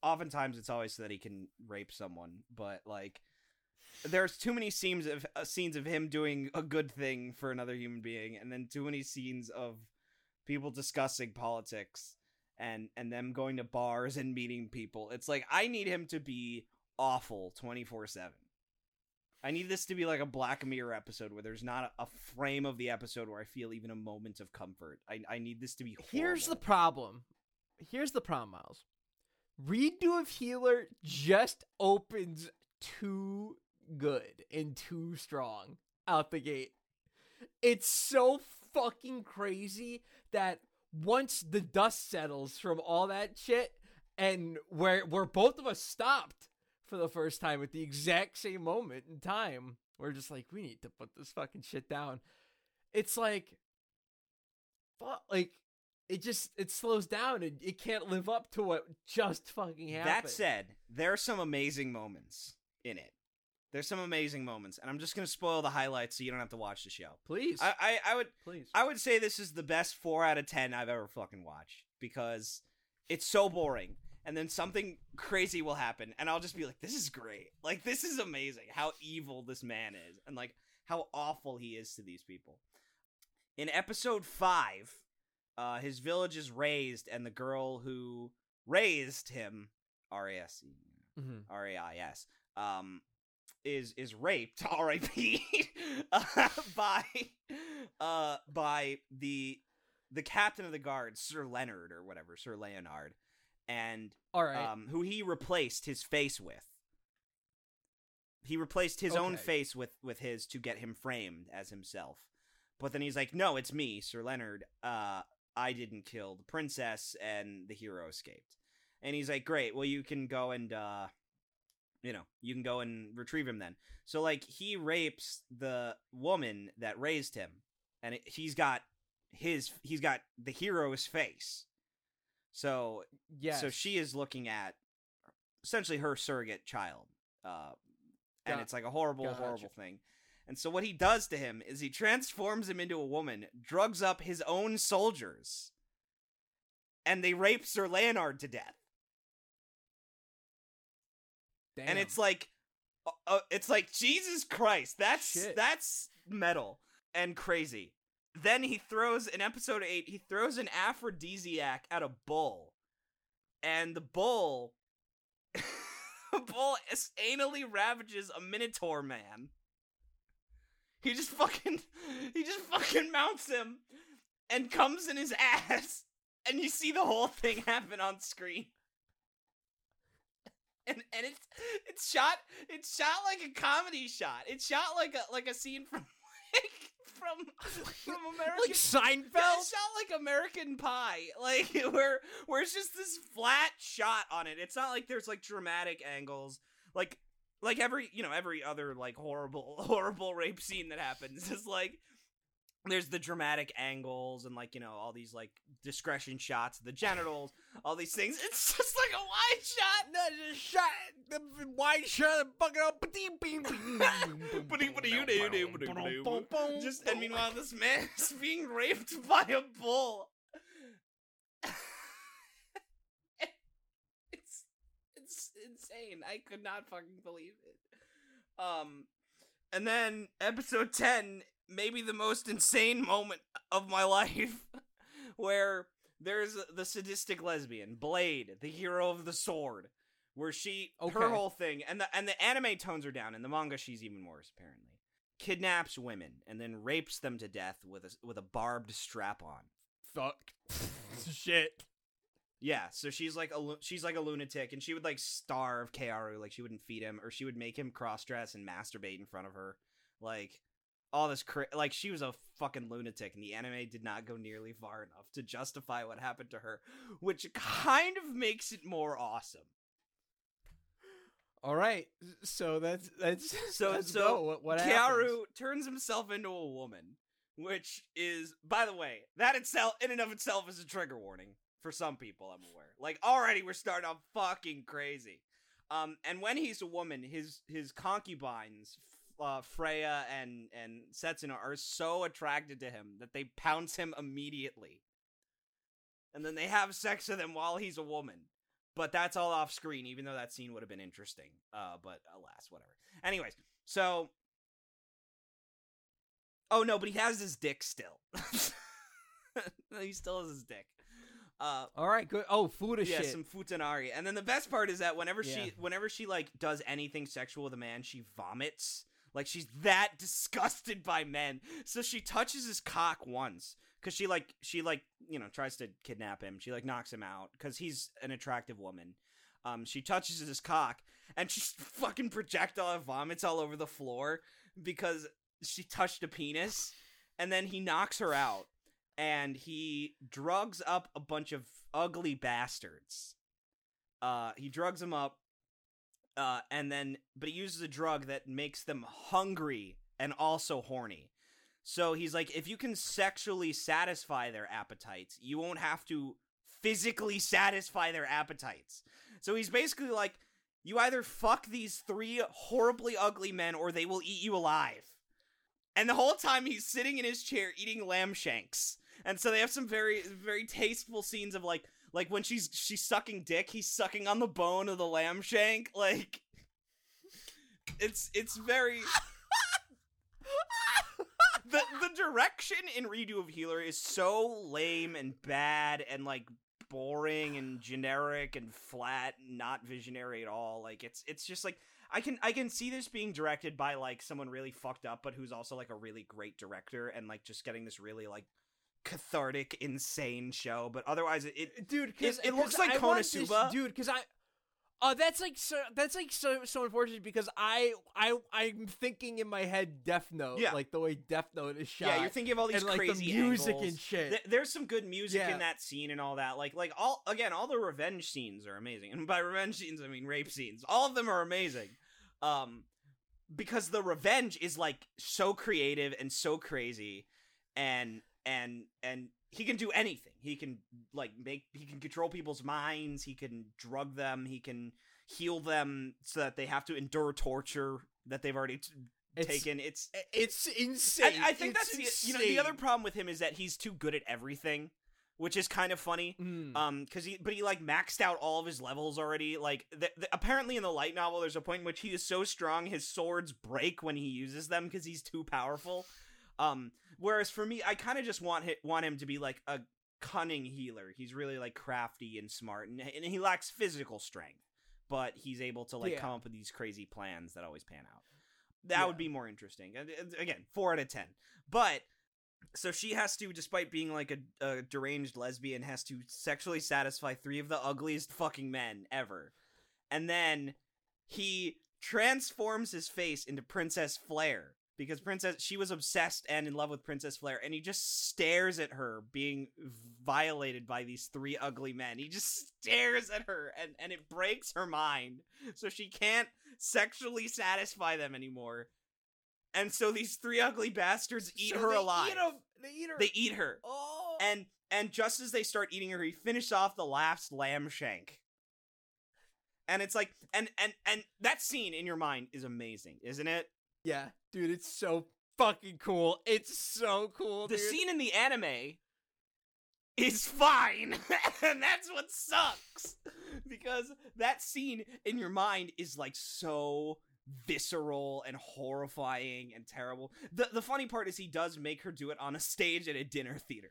Oftentimes it's always so that he can rape someone, but like there's too many scenes of him doing a good thing for another human being, and then too many scenes of people discussing politics and them going to bars and meeting people. It's like, I need him to be awful 24/7. I need this to be like a Black Mirror episode where there's not a frame of the episode where I feel even a moment of comfort. I need this to be horrible. Here's the problem, Miles. Redo of Healer just opens too good and too strong out the gate. It's so fucking crazy that once the dust settles from all that shit, and where both of us stopped for the first time at the exact same moment in time, we're just like, we need to put this fucking shit down. It's like, fuck, like it slows down and it can't live up to what just fucking happened. That said, there are some amazing moments in it. There's some amazing moments, and I'm just going to spoil the highlights so you don't have to watch the show. Please. I would say this is the best 4 out of 10 I've ever fucking watched, because it's so boring, and then something crazy will happen, and I'll just be like, this is great. Like, this is amazing how evil this man is, and, like, how awful he is to these people. In episode 5, his village is razed, and the girl who raised him, R-A-I-S, is raped, R.I.P., by the captain of the guard, Sir Leonard, and who he replaced his face with. He replaced his own face with his to get him framed as himself. But then he's like, no, it's me, Sir Leonard. I didn't kill the princess, and the hero escaped. And he's like, great, well, you can go and... you can go and retrieve him then. So, like, he rapes the woman that raised him, and he's got the hero's face. So, yes. So she is looking at essentially her surrogate child, and it's like a horrible thing. And so what he does to him is he transforms him into a woman, drugs up his own soldiers, and they rape Sir Leonard to death. Damn. And it's like Jesus Christ, that's metal and crazy. Then he throws, in episode 8, he throws an aphrodisiac at a bull, and the bull, anally ravages a minotaur man. He just fucking mounts him and comes in his ass, and you see the whole thing happen on screen. And it's shot like a comedy shot. It's shot like a scene from American, like Seinfeld. Yeah, it's shot like American Pie, like where it's just this flat shot on it. It's not like there's like dramatic angles, like every other like horrible rape scene that happens is like. There's the dramatic angles and, like, all these, like, discretion shots, the genitals, all these things. It's just like a wide shot. No, just shot. The wide shot of fucking up. Just, and meanwhile, this man is being raped by a bull. It's insane. I could not fucking believe it. And then episode 10... maybe the most insane moment of my life, where there's the sadistic lesbian, Blade, the hero of the sword, where her whole thing, and the anime tones are down, in the manga she's even worse, apparently, kidnaps women and then rapes them to death with a barbed strap on. Fuck. Shit. Yeah, so she's like a lunatic, and she would, like, starve Kaoru, like, she wouldn't feed him, or she would make him cross-dress and masturbate in front of her, like... all this like, she was a fucking lunatic, and the anime did not go nearly far enough to justify what happened to her, which kind of makes it more awesome. All right, so that's what Kaoru turns himself into a woman, which is, by the way, that itself in and of itself is a trigger warning for some people, I'm aware. Like, already we're starting off fucking crazy. And when he's a woman, his concubines. Freya and Setsuna are so attracted to him that they pounce him immediately. And then they have sex with him while he's a woman. But that's all off screen, even though that scene would have been interesting. But alas, whatever. Anyways, so... oh, no, but he has his dick still. He still has his dick. All right, good. Oh, futa shit. Yeah, some futanari. And then the best part is that whenever she like, does anything sexual with a man, she vomits. Like, she's that disgusted by men. So she touches his cock once, because she tries to kidnap him. She, like, knocks him out, because he's an attractive woman. She touches his cock, and she fucking projectile vomits all over the floor, because she touched a penis, and then he knocks her out, and he drugs up a bunch of ugly bastards. He drugs them up. And then, but he uses a drug that makes them hungry and also horny. So he's like, if you can sexually satisfy their appetites, you won't have to physically satisfy their appetites. So he's basically like, you either fuck these three horribly ugly men or they will eat you alive. And the whole time he's sitting in his chair eating lamb shanks. And so they have some very, very tasteful scenes of like when she's sucking dick, he's sucking on the bone of the lamb shank. Like, it's very... The direction in Redo of Healer is so lame and bad and, like, boring and generic and flat and not visionary at all. Like, it's just, like, I can see this being directed by, like, someone really fucked up, but who's also, like, a really great director and, like, just getting this really, like, cathartic, insane show. But otherwise, it looks like Konosuba. Dude, because I... that's so unfortunate because I'm thinking in my head Death Note, yeah. Like the way Death Note is shot. Yeah, you're thinking of all these and, crazy like, the music angles. And shit. There's some good music in that scene and all that. All the revenge scenes are amazing, and by revenge scenes I mean rape scenes. All of them are amazing, because the revenge is like so creative and so crazy, and he can do anything. He can he can control people's minds. He can drug them. He can heal them so that they have to endure torture that they've already taken. It's insane. I think it's that's the other problem with him is that he's too good at everything, which is kind of funny. Because he like maxed out all of his levels already. Like apparently in the light novel, there's a point in which he is so strong his swords break when he uses them because he's too powerful. Whereas for me, I kind of just want him to be like a cunning healer. He's really like crafty and smart, and he lacks physical strength, but he's able to come up with these crazy plans that always pan out. That would be more interesting. Again, 4 out of 10. But so she has to, despite being like a deranged lesbian, has to sexually satisfy 3 of the ugliest fucking men ever, and then he transforms his face into Princess Flair. Because she was obsessed and in love with Princess Flair, and he just stares at her being violated by these 3 ugly men. He just stares at her, and it breaks her mind. So she can't sexually satisfy them anymore. And so these 3 ugly bastards eat her alive. They eat her. Oh. And just as they start eating her, he finishes off the last lamb shank. And it's like, and that scene in your mind is amazing, isn't it? Yeah, dude, it's so fucking cool. It's so cool, dude. The scene in the anime is fine, and that's what sucks, because that scene in your mind is, like, so visceral and horrifying and terrible. The funny part is he does make her do it on a stage at a dinner theater.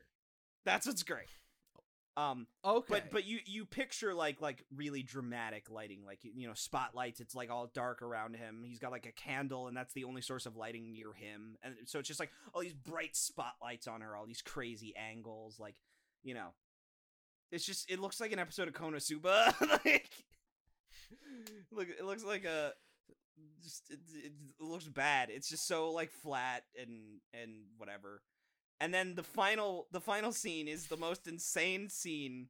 That's what's great. Okay. But you picture like really dramatic lighting, like, you know, spotlights. It's like all dark around him. He's got like a candle, and that's the only source of lighting near him. And so it's just like all these bright spotlights on her, all these crazy angles. Like, you know, it's just, it looks like an episode of Konosuba. Like, look, it looks like a, just, it looks bad. It's just so like flat and whatever. And then the final scene is the most insane scene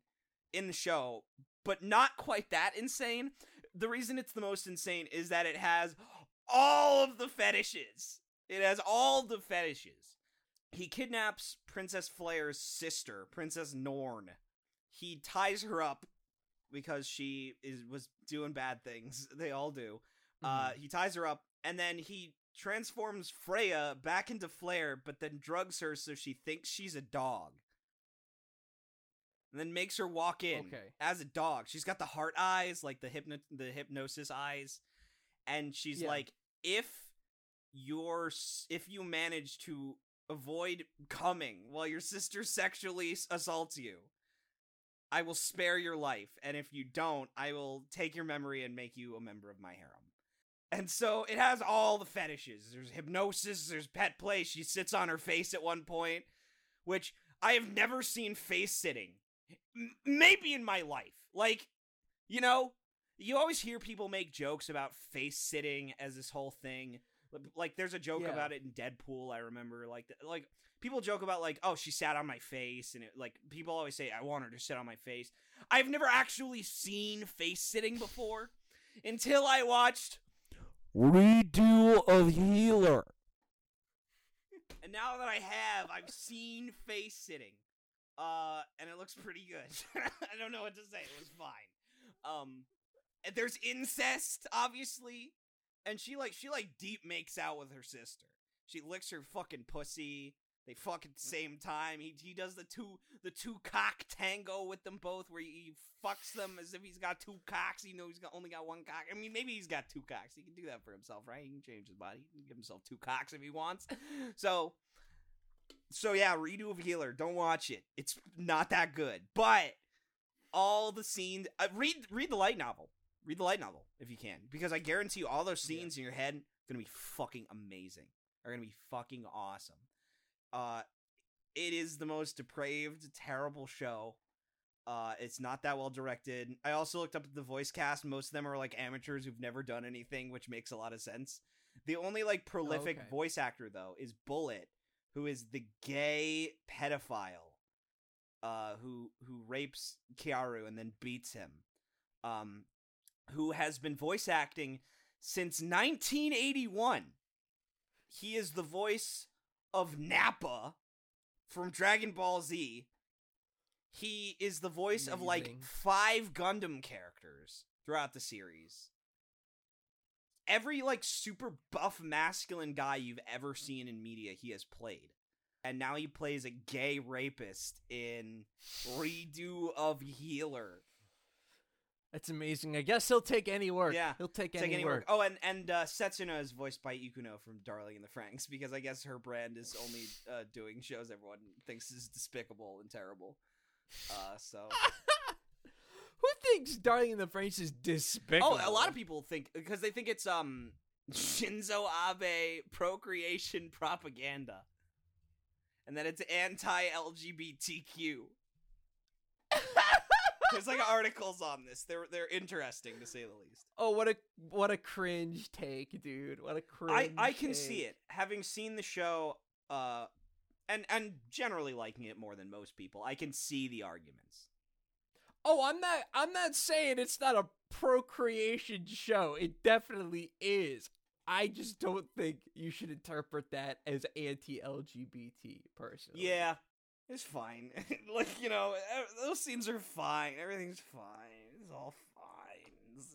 in the show, but not quite that insane. The reason it's the most insane is that it has all of the fetishes. It has all the fetishes. He kidnaps Princess Flair's sister, Princess Norn. He ties her up because she was doing bad things. They all do. He ties her up, and then he transforms Freya back into Flair, but then drugs her so she thinks she's a dog, and then makes her walk in as a dog. She's got the heart eyes, like the hypnosis eyes, and she's like, if you manage to avoid coming while your sister sexually assaults you, I will spare your life, and if you don't, I will take your memory and make you a member of my harem. And so it has all the fetishes. There's hypnosis, there's pet play. She sits on her face at one point, which I have never seen face sitting. Maybe in my life. Like, you know, you always hear people make jokes about face sitting as this whole thing. Like, there's a joke about it in Deadpool, I remember. Like people joke about, like, oh, she sat on my face. And, it, like, people always say, I want her to sit on my face. I've never actually seen face sitting before until I watched Redo of Healer. And now that I have, I've seen face sitting. And it looks pretty good. I don't know what to say. It was fine. And there's incest, obviously. And she deep makes out with her sister. She licks her fucking pussy. They fuck at the same time. He does the two cock tango with them both, where he fucks them as if he's got two cocks. You know, he's only got one cock. I mean, maybe he's got two cocks. He can do that for himself, right? He can change his body. He can give himself two cocks if he wants. So yeah, redo of Healer. Don't watch it. It's not that good. But all the scenes, read the light novel. Read the light novel if you can, because I guarantee you all those scenes in your head are gonna be fucking amazing. Are gonna be fucking awesome. It is the most depraved, terrible show. It's not that well directed. I also looked up the voice cast. Most of them are like amateurs who've never done anything, which makes a lot of sense. The only like prolific voice actor though is Bullet, who is the gay pedophile, who rapes Kiaru and then beats him, who has been voice acting since 1981. He is the voice of Nappa from Dragon Ball Z. He is the voice of like 5 Gundam characters throughout the series. Every like super buff masculine guy you've ever seen in media, he has played. And now he plays a gay rapist in Redo of Healer. That's amazing. I guess he'll take any work. Yeah, he'll take any work. Oh, and Setsuna is voiced by Ikuno from Darling in the Franxx, because I guess her brand is only doing shows everyone thinks is despicable and terrible. Who thinks Darling in the Franxx is despicable? Oh, a lot of people think, because they think it's Shinzo Abe procreation propaganda, and that it's anti-LGBTQ. There's like articles on this. They're interesting to say the least. Oh, what a cringe take, dude. What a cringe. I can see it. Having seen the show, and generally liking it more than most people, I can see the arguments. Oh, I'm not saying it's not a procreation show. It definitely is. I just don't think you should interpret that as anti-LGBT personally. Yeah. It's fine. Like, you know, those scenes are fine. Everything's fine. It's all fine. It's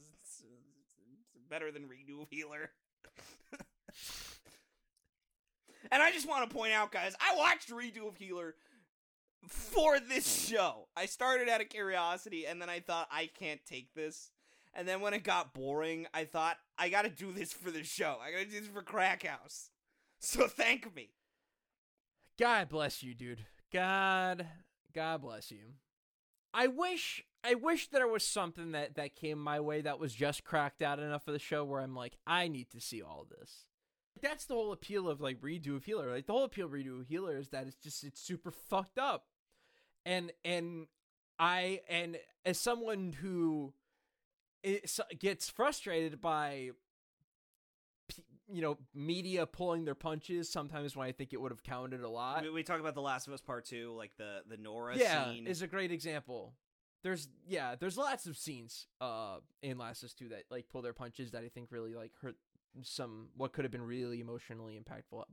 better than Redo of Healer. And I just want to point out, guys, I watched Redo of Healer for this show. I started out of curiosity, and then I thought, I can't take this. And then when it got boring, I thought, I gotta do this for the show. I gotta do this for Crack House. So thank me. God bless you, dude. God bless you. I wish there was something that came my way that was just cracked out enough for the show where I'm like, I need to see all this. That's the whole appeal of like Redo of Healer. Like the whole appeal of Redo of Healer is that it's super fucked up. And as someone who gets frustrated by, you know, media pulling their punches sometimes when I think it would have counted a lot. We talk about The Last of Us Part 2, like the Nora scene. Yeah, is a great example. There's lots of scenes in Last of Us 2 that, like, pull their punches that I think really, like, hurt some, what could have been really emotionally impactful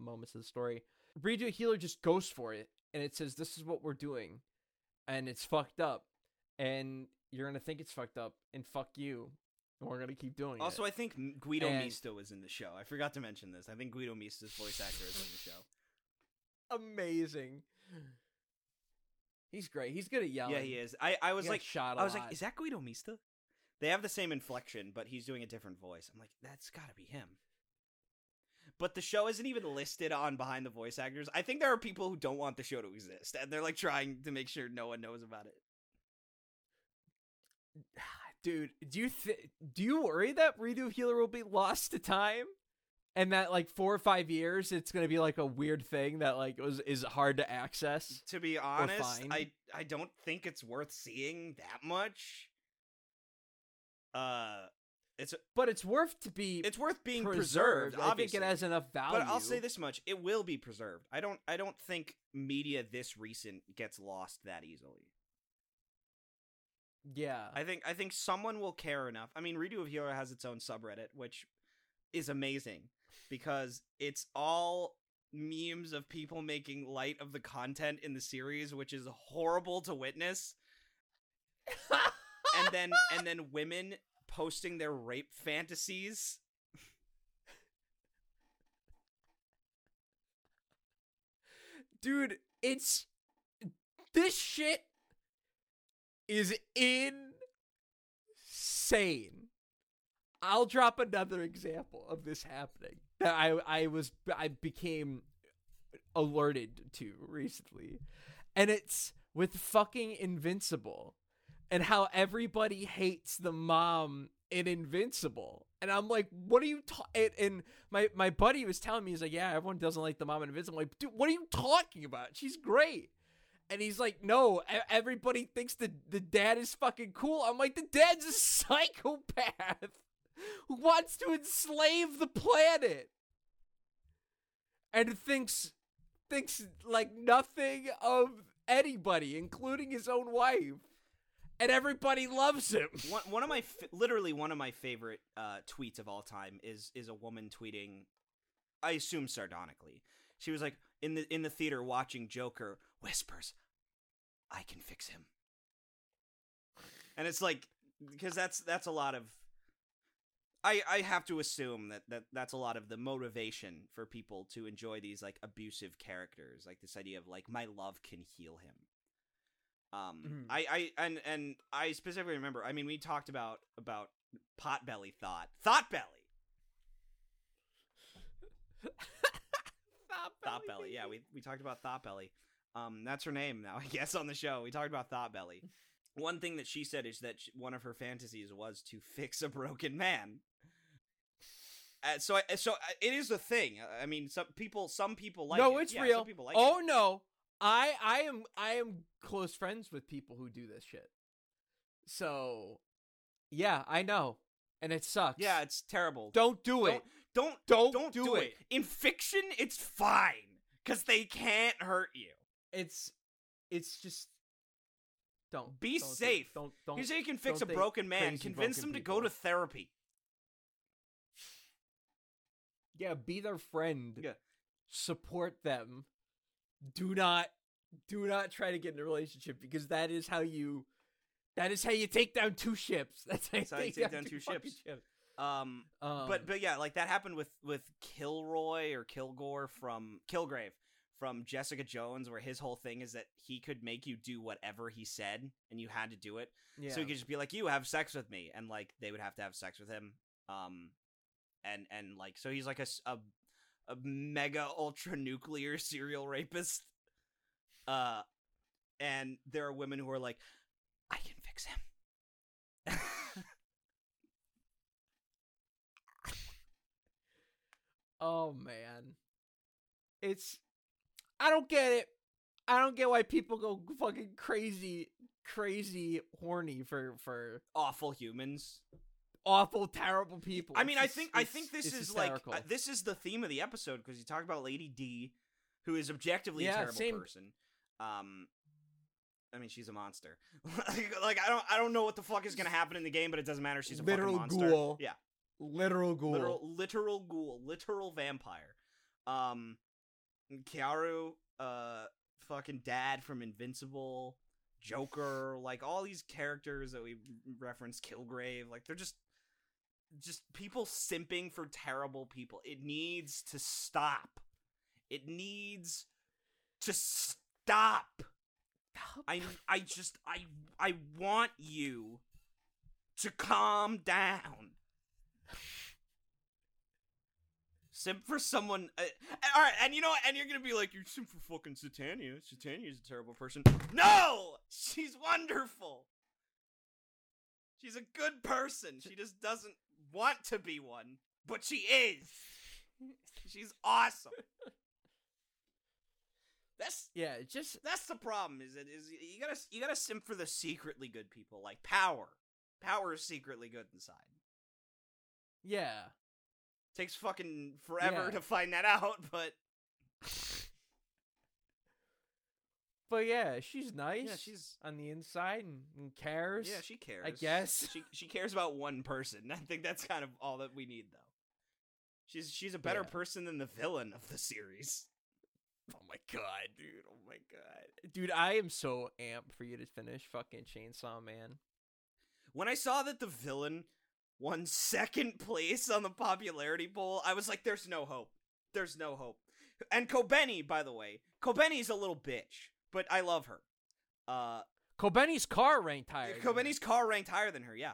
moments of the story. Redo Healer just goes for it, and it says, this is what we're doing, and it's fucked up, and you're going to think it's fucked up, and fuck you. We're going to keep doing also, it. Also, I think Guido Misto is in the show. I forgot to mention this. I think Guido Misto's voice actor is in the show. Amazing. He's great. He's good at yelling. Yeah, he is. I was like, is that Guido Misto? They have the same inflection, but he's doing a different voice. I'm like, that's got to be him. But the show isn't even listed on Behind the Voice Actors. I think there are people who don't want the show to exist, and they're like trying to make sure no one knows about it. Dude, do you worry that Redo Healer will be lost to time, and that like 4 or 5 years it's gonna be like a weird thing that like is hard to access? To be honest, I don't think it's worth seeing that much. It's worth being preserved. Obviously. I think it has enough value. But I'll say this much: it will be preserved. I don't think media this recent gets lost that easily. Yeah, I think someone will care enough. I mean, Redo of Healer has its own subreddit, which is amazing because it's all memes of people making light of the content in the series, which is horrible to witness. and then women posting their rape fantasies. Dude, it's... This shit is insane. I'll drop another example of this happening that I became alerted to recently. And it's with fucking Invincible and how everybody hates the mom in Invincible. And I'm like, what are you talking? And my buddy was telling me, he's like, yeah, everyone doesn't like the mom in Invincible. I'm like, dude, what are you talking about? She's great. And he's like, no, everybody thinks the dad is fucking cool. I'm like, the dad's a psychopath who wants to enslave the planet and thinks like nothing of anybody, including his own wife. And everybody loves him. One of my favorite tweets of all time is a woman tweeting, I assume sardonically. She was like, in the theater watching Joker, whispers, "I can fix him." And it's like, because that's a lot of. I have to assume that's a lot of the motivation for people to enjoy these like abusive characters, like this idea of like my love can heal him. Mm-hmm. I specifically remember, I mean, we talked about Potbelly Thoughtbelly. Thoughtbelly. Yeah. We talked about Thoughtbelly. That's her name now, I guess, on the show. We talked about Thoughtbelly. One thing that she said is that one of her fantasies was to fix a broken man. So it is a thing. I mean, some people like it. No, it's real. Some people like it. No. I am close friends with people who do this shit. So, yeah, I know, and it sucks. Yeah, it's terrible. Don't do it. Don't do it. In fiction, it's fine because they can't hurt you. It's just don't. Be safe. Don't. You say you can fix a broken man. Convince them to go to therapy. Yeah, be their friend. Yeah, support them. Do not try to get in a relationship because that is how you take down two ships. That's how you take down two ships. But yeah, like that happened with Kilroy or Kilgore from Kilgrave from Jessica Jones, where his whole thing is that he could make you do whatever he said and you had to do it. Yeah. So he could just be like, "You have sex with me," and like they would have to have sex with him. And like so he's like a mega ultra nuclear serial rapist. And there are women who are like, "I can fix him." Oh man. I don't get it. I don't get why people go fucking crazy horny for awful humans. Awful, terrible people. I mean, I think this is hysterical. Like this is the theme of the episode because you talk about Lady D, who is objectively a terrible person. I mean, she's a monster. like I don't know what the fuck is gonna happen in the game, but it doesn't matter. She's a literal fucking monster. Ghoul. Yeah, literal ghoul. Literal ghoul. Literal vampire. Kiaru, fucking dad from Invincible, Joker, like all these characters that we reference, Kilgrave, like they're just people simping for terrible people. It needs to stop. I want you to calm down. Simp for someone. All right, and you know, and you're gonna be like, "You're simp for fucking Satania. Satania's a terrible person." No, she's wonderful. She's a good person. She just doesn't want to be one, but she is. She's awesome. That's the problem. Is you gotta simp for the secretly good people, like Power. Power is secretly good inside. Yeah. Takes fucking forever to find that out, but... But yeah, she's nice. Yeah, she's on the inside and cares. Yeah, she cares. I guess. She cares about one person. I think that's kind of all that we need, though. She's a better person than the villain of the series. Oh my god, dude. Oh my god. Dude, I am so amped for you to finish fucking Chainsaw Man. When I saw that the villain won second place on the popularity poll, I was like, there's no hope. There's no hope. And Kobeni, by the way. Kobeni's a little bitch, but I love her. Kobeni's car ranked higher. Kobeni's car ranked higher than her, yeah.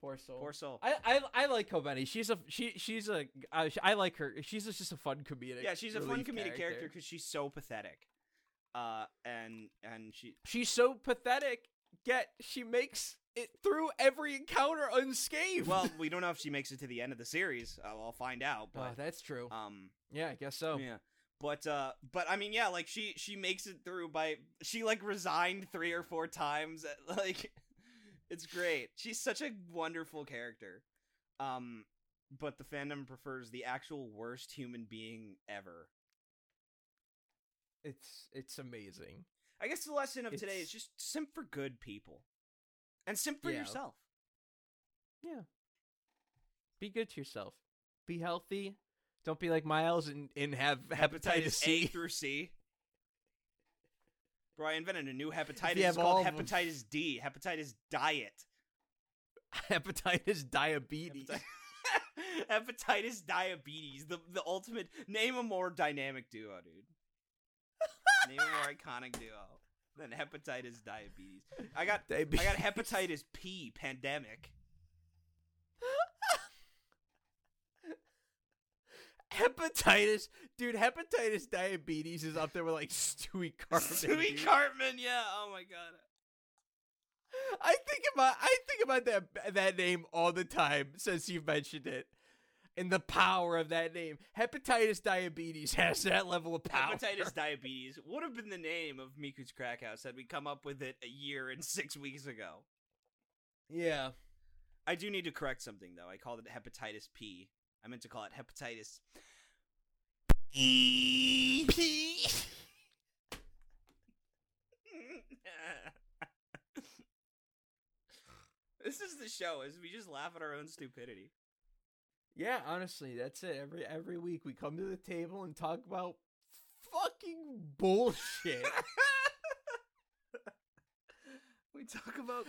Poor soul. Poor soul. I like Kobeni. I like her. She's just a fun comedic. Yeah, she's a fun comedic character because she's so pathetic. She's so pathetic. Yet she makes it through every encounter unscathed. Well, we don't know if she makes it to the end of the series. I'll find out. But that's true. Yeah, I guess so. Yeah. But I mean, yeah, like she makes it through by she like resigned 3 or 4 times. Like. It's great. She's such a wonderful character. But the fandom prefers the actual worst human being ever. It's amazing. I guess the lesson of today is just simp for good people. And simp for yourself. Yeah. Be good to yourself. Be healthy. Don't be like Miles and have hepatitis C. A through C. Bro, I invented a new hepatitis. It's called hepatitis D. Hepatitis diet. Hepatitis diabetes. Hepatitis diabetes. The ultimate. Name a more dynamic duo, dude. Name a more iconic duo than hepatitis diabetes. I got hepatitis P pandemic. Hepatitis, dude. Hepatitis diabetes is up there with like Stewie Cartman. Stewie Cartman, yeah. Oh my god. I think about that name all the time since you've mentioned it, and the power of that name. Hepatitis diabetes has that level of power. Hepatitis diabetes would have been the name of Miku's Crack House had we come up with it a year and 6 weeks ago. Yeah, I do need to correct something though. I called it hepatitis P. I meant to call it hepatitis E. P. This is the show, is we just laugh at our own stupidity. Yeah, honestly, that's it. Every week we come to the table and talk about fucking bullshit. We talk about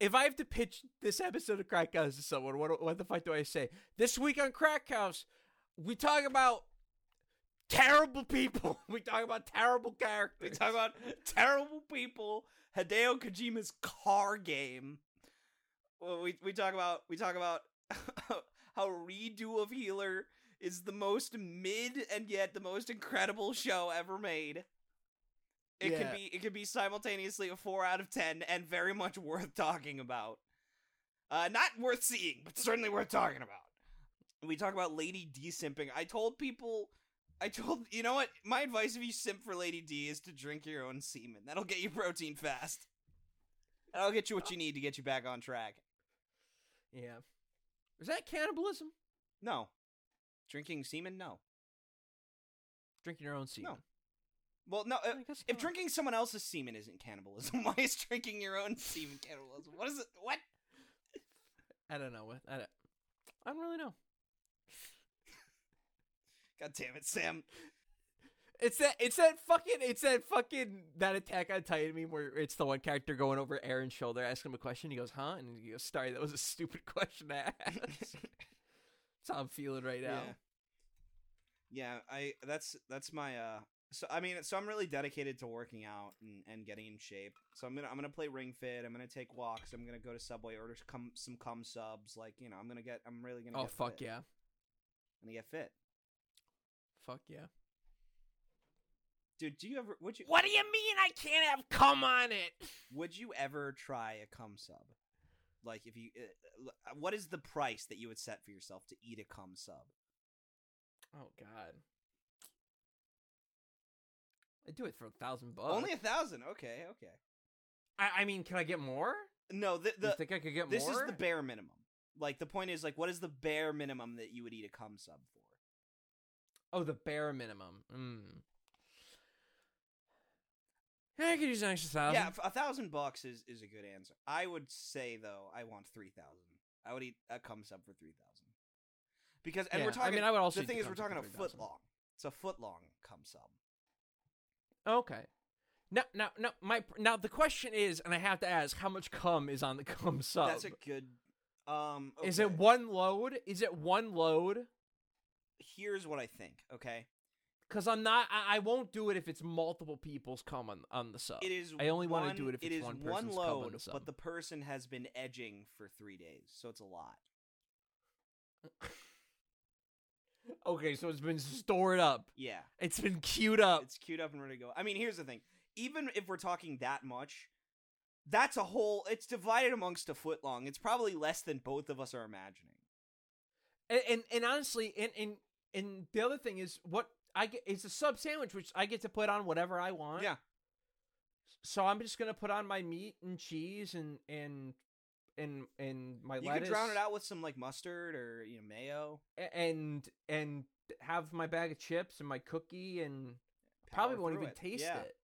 If I have to pitch this episode of Crack House to someone, what the fuck do I say? This week on Crack House, we talk about terrible people. We talk about terrible characters. We talk about terrible people. Hideo Kojima's car game. Well, we talk about how Redo of Healer is the most mid and yet the most incredible show ever made. It could be simultaneously a 4 out of 10 and very much worth talking about. Not worth seeing, but certainly worth talking about. We talk about Lady D simping. You know what? My advice if you simp for Lady D is to drink your own semen. That'll get you protein fast. That'll get you what you need to get you back on track. Yeah. Is that cannibalism? No. Drinking semen? No. Drinking your own semen? No. Well, no, if drinking someone else's semen isn't cannibalism, why is drinking your own semen cannibalism? What is it? What? I don't know. I don't really know. God damn it, Sam. It's that Attack on Titan meme where it's the one character going over Aaron's shoulder, asking him a question. He goes, huh? And he goes, sorry, that was a stupid question to ask. That's how I'm feeling right now. Yeah, that's my, So I'm really dedicated to working out and getting in shape. So I'm gonna play Ring Fit. I'm gonna take walks. I'm gonna go to Subway, order some subs. Like, you know, I'm really gonna. Oh, get fuck fit. Yeah! I'm gonna get fit. Fuck yeah, dude. Would you? What do you mean I can't have cum on it? Would you ever try a cum sub? Like, if you, what is the price that you would set for yourself to eat a cum sub? Oh God. I do it for $1,000. Only $1,000. Okay. I mean, can I get more? No, you think I could get more? This is the bare minimum. Like, the point is, like, what is the bare minimum that you would eat a cum sub for? Oh, the bare minimum. Yeah, I could use an extra $1,000. Yeah, $1,000 is a good answer. I would say though, I want $3,000. I would eat a cum sub for $3,000. Because and we're talking. I mean, I would also. The thing is, we're talking a foot long. It's a foot long cum sub. Okay. Now the question is, and I have to ask, how much cum is on the cum sub? That's a good. Okay. Is it one load? Here's what I think. Okay. Because I'm not. I won't do it if it's multiple people's cum on the sub. It is. I only want to do it if it's one person's cum on the sub. But the person has been edging for 3 days, so it's a lot. Okay, so it's been stored up. Yeah. It's been queued up. It's queued up and ready to go. I mean, here's the thing. Even if we're talking that much, that's a whole... It's divided amongst a foot long. It's probably less than both of us are imagining. And honestly, and the other thing is, what I get, it's a sub sandwich, which I get to put on whatever I want. Yeah. So I'm just going to put on my meat and cheese and my lettuce. You could drown it out with some like mustard or mayo, and have my bag of chips and my cookie, and probably won't even taste it.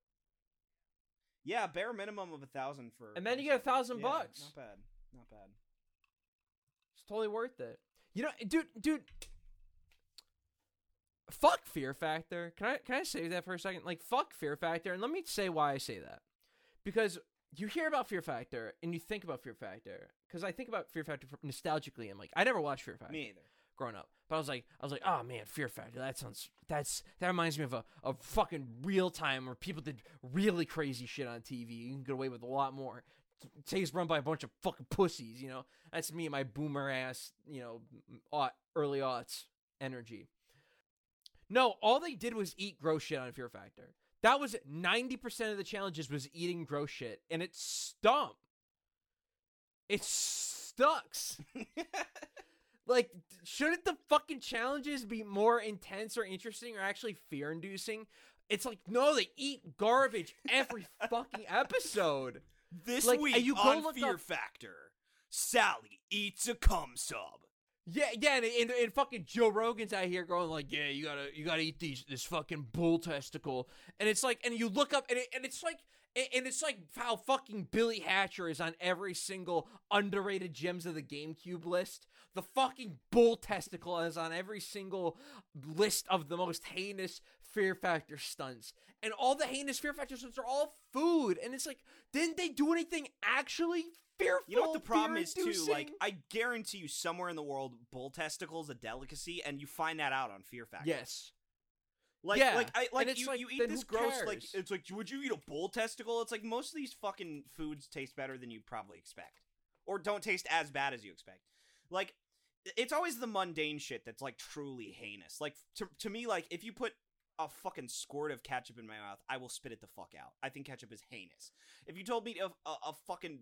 Yeah, bare minimum of 1,000 for. And then you get $1,000. Not bad. It's totally worth it. Dude. Fuck Fear Factor. Can I say that for a second? Like, fuck Fear Factor, and let me say why I say that, because. You hear about Fear Factor, and you think about Fear Factor, because I think about Fear Factor nostalgically. I'm like, I never watched Fear Factor. Me either. Growing up, but I was like, oh man, Fear Factor. That reminds me of a fucking real time where people did really crazy shit on TV. You can get away with a lot more. Today's run by a bunch of fucking pussies. That's me and my boomer ass. Early aughts energy. No, all they did was eat gross shit on Fear Factor. That was 90% of the challenges was eating gross shit, and it stunk. It sucks. Like, shouldn't the fucking challenges be more intense or interesting or actually fear-inducing? It's like, no, they eat garbage every fucking episode. This week on Fear Factor, Sally eats a cum sub. Yeah, and fucking Joe Rogan's out here going like, yeah, you gotta eat this fucking bull testicle, and it's like, and you look up, and it's like how fucking Billy Hatcher is on every single underrated gems of the GameCube list. The fucking bull testicle is on every single list of the most heinous Fear Factor stunts, and all the heinous Fear Factor stunts are all food, and it's like, didn't they do anything actually? Fearful, you know what the problem is too? Like, I guarantee you, somewhere in the world, bull testicles a delicacy, and you find that out on Fear Factor. Yes. You eat this gross. Cares? Like, it's like, would you eat a bull testicle? It's like most of these fucking foods taste better than you probably expect, or don't taste as bad as you expect. Like, it's always the mundane shit that's like truly heinous. Like to me, like if you put a fucking squirt of ketchup in my mouth, I will spit it the fuck out. I think ketchup is heinous. If you told me of a fucking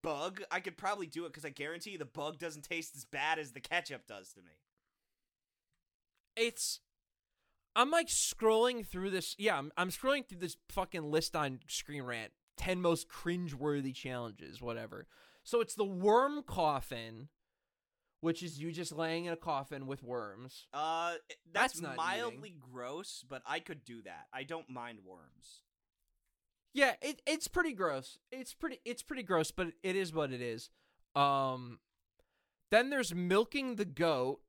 bug, I could probably do it because I guarantee you the bug doesn't taste as bad as the ketchup does to me. I'm like scrolling through this. Yeah, I'm scrolling through this fucking list on Screen Rant. 10 most cringeworthy challenges, whatever. So it's the worm coffin, which is you just laying in a coffin with worms. That's not mildly gross, but I could do that. I don't mind worms. Yeah, it's pretty gross. It's pretty gross, but it is what it is. Then there's milking the goat.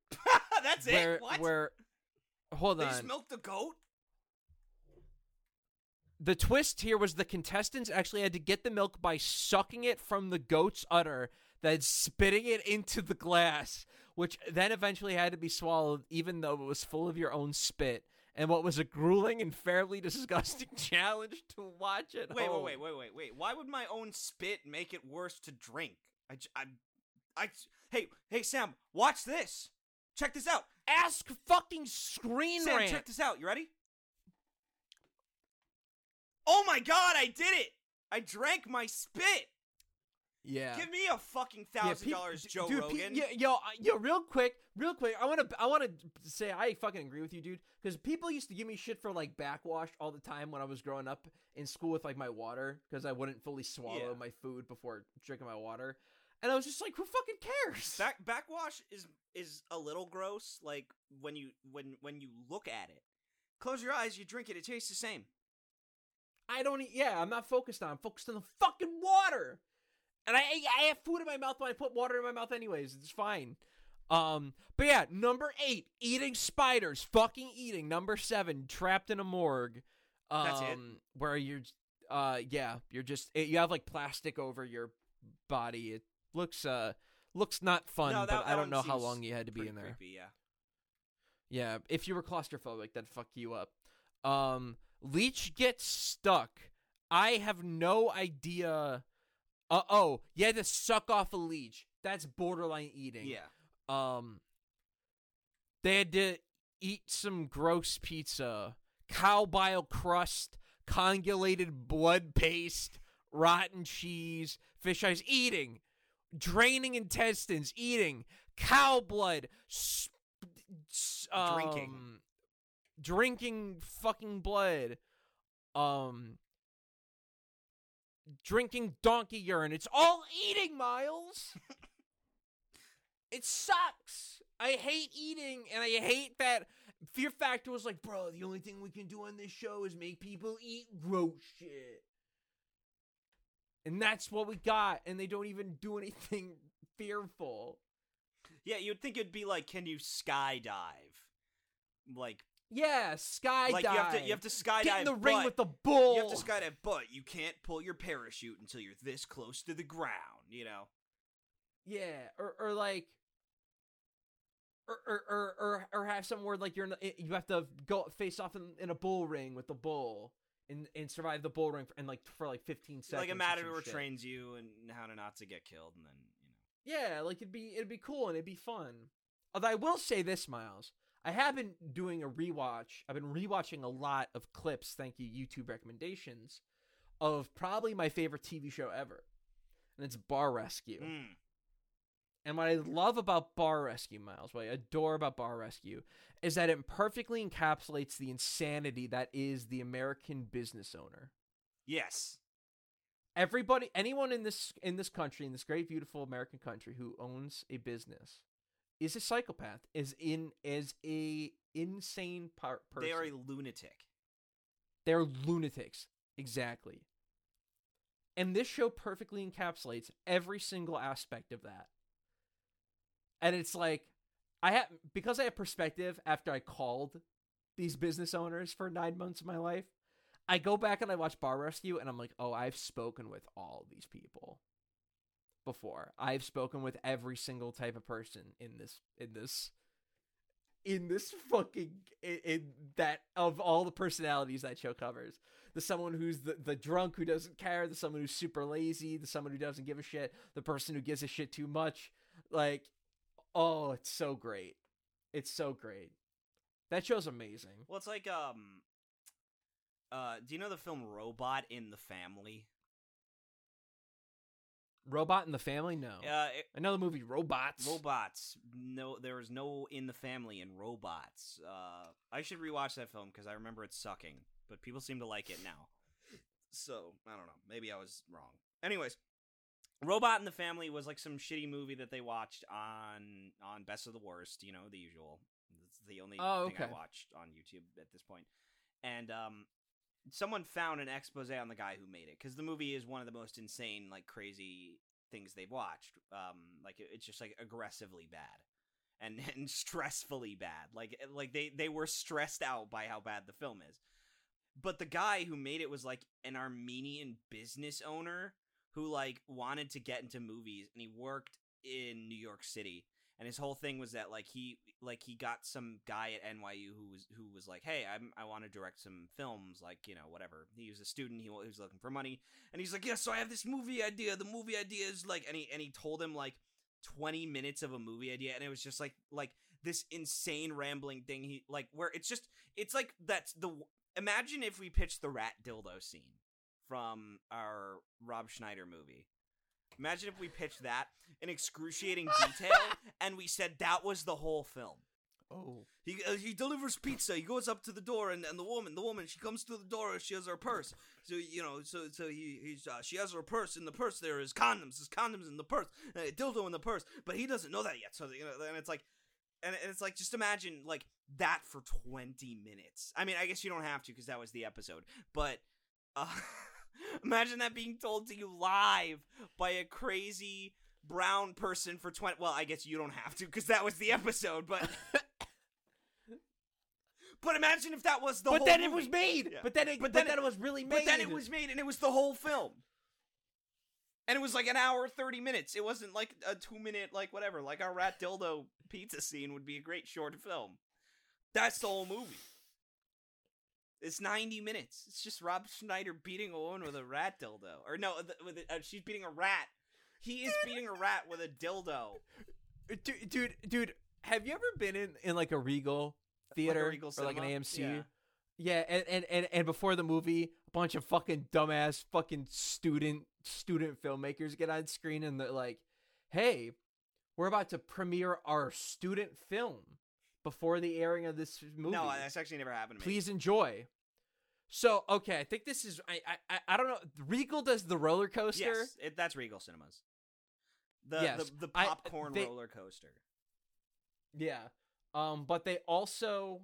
That's it. What? Hold on. They just milked the goat? The twist here was the contestants actually had to get the milk by sucking it from the goat's udder, then spitting it into the glass, which then eventually had to be swallowed, even though it was full of your own spit. And what was a grueling and fairly disgusting challenge to watch at home. Wait. Why would my own spit make it worse to drink? Hey, Sam, watch this. Check this out. Ask fucking Screen Rant. Sam, check this out. You ready? Oh my God, I did it. I drank my spit. Yeah. Give me a fucking $1,000, Joe Rogan. Real quick. I want to say I fucking agree with you, dude. Because people used to give me shit for like backwash all the time when I was growing up in school with like my water, because I wouldn't fully swallow my food before drinking my water, and I was just like, who fucking cares? Backwash is a little gross. Like when you look at it, close your eyes, you drink it, it tastes the same. I'm not focused on. I'm focused on the fucking water. And I have food in my mouth, but I put water in my mouth anyways. It's fine. But yeah, number 8, eating spiders, fucking eating. Number 7, trapped in a morgue. That's it. Where you're, you're just, you have like plastic over your body. It looks, looks not fun, no, but I don't know how long you had to be in there. Creepy, yeah. Yeah, if you were claustrophobic, that'd fuck you up. Leech gets stuck. I have no idea. Oh, you had to suck off a leech. That's borderline eating. Yeah. They had to eat some gross pizza, cow bile crust, coagulated blood paste, rotten cheese, fish eyes, eating, draining intestines, eating, cow blood, drinking fucking blood, drinking donkey urine. It's all eating, Miles. It sucks. I hate eating, and I hate that Fear Factor was like, bro, the only thing we can do on this show is make people eat gross shit. And that's what we got, and they don't even do anything fearful. Yeah, you'd think it'd be like, can you skydive? Like, yeah, skydive. Like, you have to skydive. Get in the ring with the bull. You have to skydive, but you can't pull your parachute until you're this close to the ground, you know? Yeah, or like, or have some word like you have to go face off in a bull ring with the bull and survive the bull ring for 15 seconds. Like a matador trains you and how to not to get killed, and then you know. Yeah, like it'd be cool and it'd be fun. Although I will say this, Miles, I have been doing a rewatch. I've been rewatching a lot of clips. Thank you, YouTube recommendations, of probably my favorite TV show ever, and it's Bar Rescue. Mm. And what I love about Bar Rescue, Miles, what I adore about Bar Rescue, is that it perfectly encapsulates the insanity that is the American business owner. Yes. Everybody, anyone in this country, in this great, beautiful American country who owns a business is a psychopath, is a insane person. They are a lunatic. They're lunatics. Exactly. And this show perfectly encapsulates every single aspect of that. And it's like, because I have perspective after I called these business owners for 9 months of my life, I go back and I watch Bar Rescue and I'm like, oh, I've spoken with all these people before. I've spoken with every single type of person in that of all the personalities that show covers. The someone who's the drunk who doesn't care, the someone who's super lazy, the someone who doesn't give a shit, the person who gives a shit too much, like. Oh, it's so great. It's so great. That show's amazing. Well, it's like, do you know the film Robot in the Family? Robot in the Family? No. I know the movie Robots. Robots. No, there was no in the family in Robots. I should rewatch that film because I remember it sucking, but people seem to like it now. So, I don't know. Maybe I was wrong. Anyways. Robot in the Family was like some shitty movie that they watched on Best of the Worst, you know, the usual. It's the only thing I watched on YouTube at this point. And someone found an exposé on the guy who made it, because the movie is one of the most insane, like, crazy things they've watched. Like, it's just, like, aggressively bad and stressfully bad. Like they were stressed out by how bad the film is. But the guy who made it was, like, an Armenian business owner who, like, wanted to get into movies, and he worked in New York City, and his whole thing was that, like, he got some guy at NYU who was like, hey, I want to direct some films, like, you know, whatever. He was a student, he was looking for money, and he's like, yeah, so I have this movie idea, the movie idea is, like, and he told him, like, 20 minutes of a movie idea, and it was just, like, this insane rambling thing, imagine if we pitched the rat dildo scene from our Rob Schneider movie. Imagine if we pitched that in excruciating detail, and we said that was the whole film. Oh. He delivers pizza. He goes up to the door, and the woman, she comes to the door. She has her purse. So, you know, she has her purse. In the purse there is condoms. There's condoms in the purse. A dildo in the purse. But he doesn't know that yet. So, you know, and it's like, just imagine like that for 20 minutes. I mean, I guess you don't have to because that was the episode. But. Imagine that being told to you live by a crazy brown person for 20. Well, I guess you don't have to because that was the episode, but. But imagine if that was the whole movie. It was made. Yeah. But then it was really made. But then it was made, and it was the whole film. And it was like an hour, 30 minutes. It wasn't like a 2-minute, like whatever, like our rat dildo pizza scene would be a great short film. That's the whole movie. It's 90 minutes. It's just Rob Schneider beating a woman with a rat dildo. Or no, she's beating a rat. He is beating a rat with a dildo. Dude, have you ever been in like a Regal theater, like or cinema? Like an AMC? Yeah, and before the movie, a bunch of fucking dumbass fucking student filmmakers get on screen and they're like, hey, we're about to premiere our student film before the airing of this movie. No, that's actually never happened to me. Please enjoy. So, okay, I think this is, I don't know, Regal does the roller coaster? Yes, that's Regal Cinemas. The popcorn roller coaster. Yeah. But they also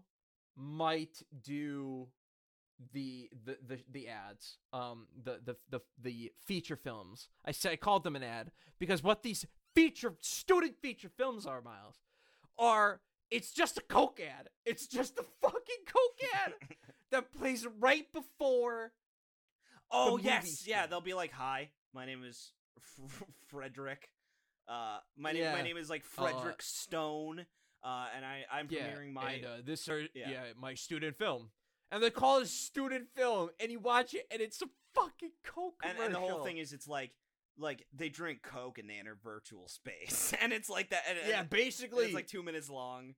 might do the ads, the feature films. I called them an ad because what these student feature films are, Miles, are it's just a Coke ad. It's just a fucking Coke ad that plays right before. Oh yes, screen. Yeah. They'll be like, "Hi, my name is Frederick. My name is like Frederick Stone." And I'm premiering my... my student film. And they call it a student film, and you watch it, and it's a fucking Coke commercial. And the whole thing is it's like they drink Coke and they enter virtual space. And it's like that. And basically. It's like 2 minutes long.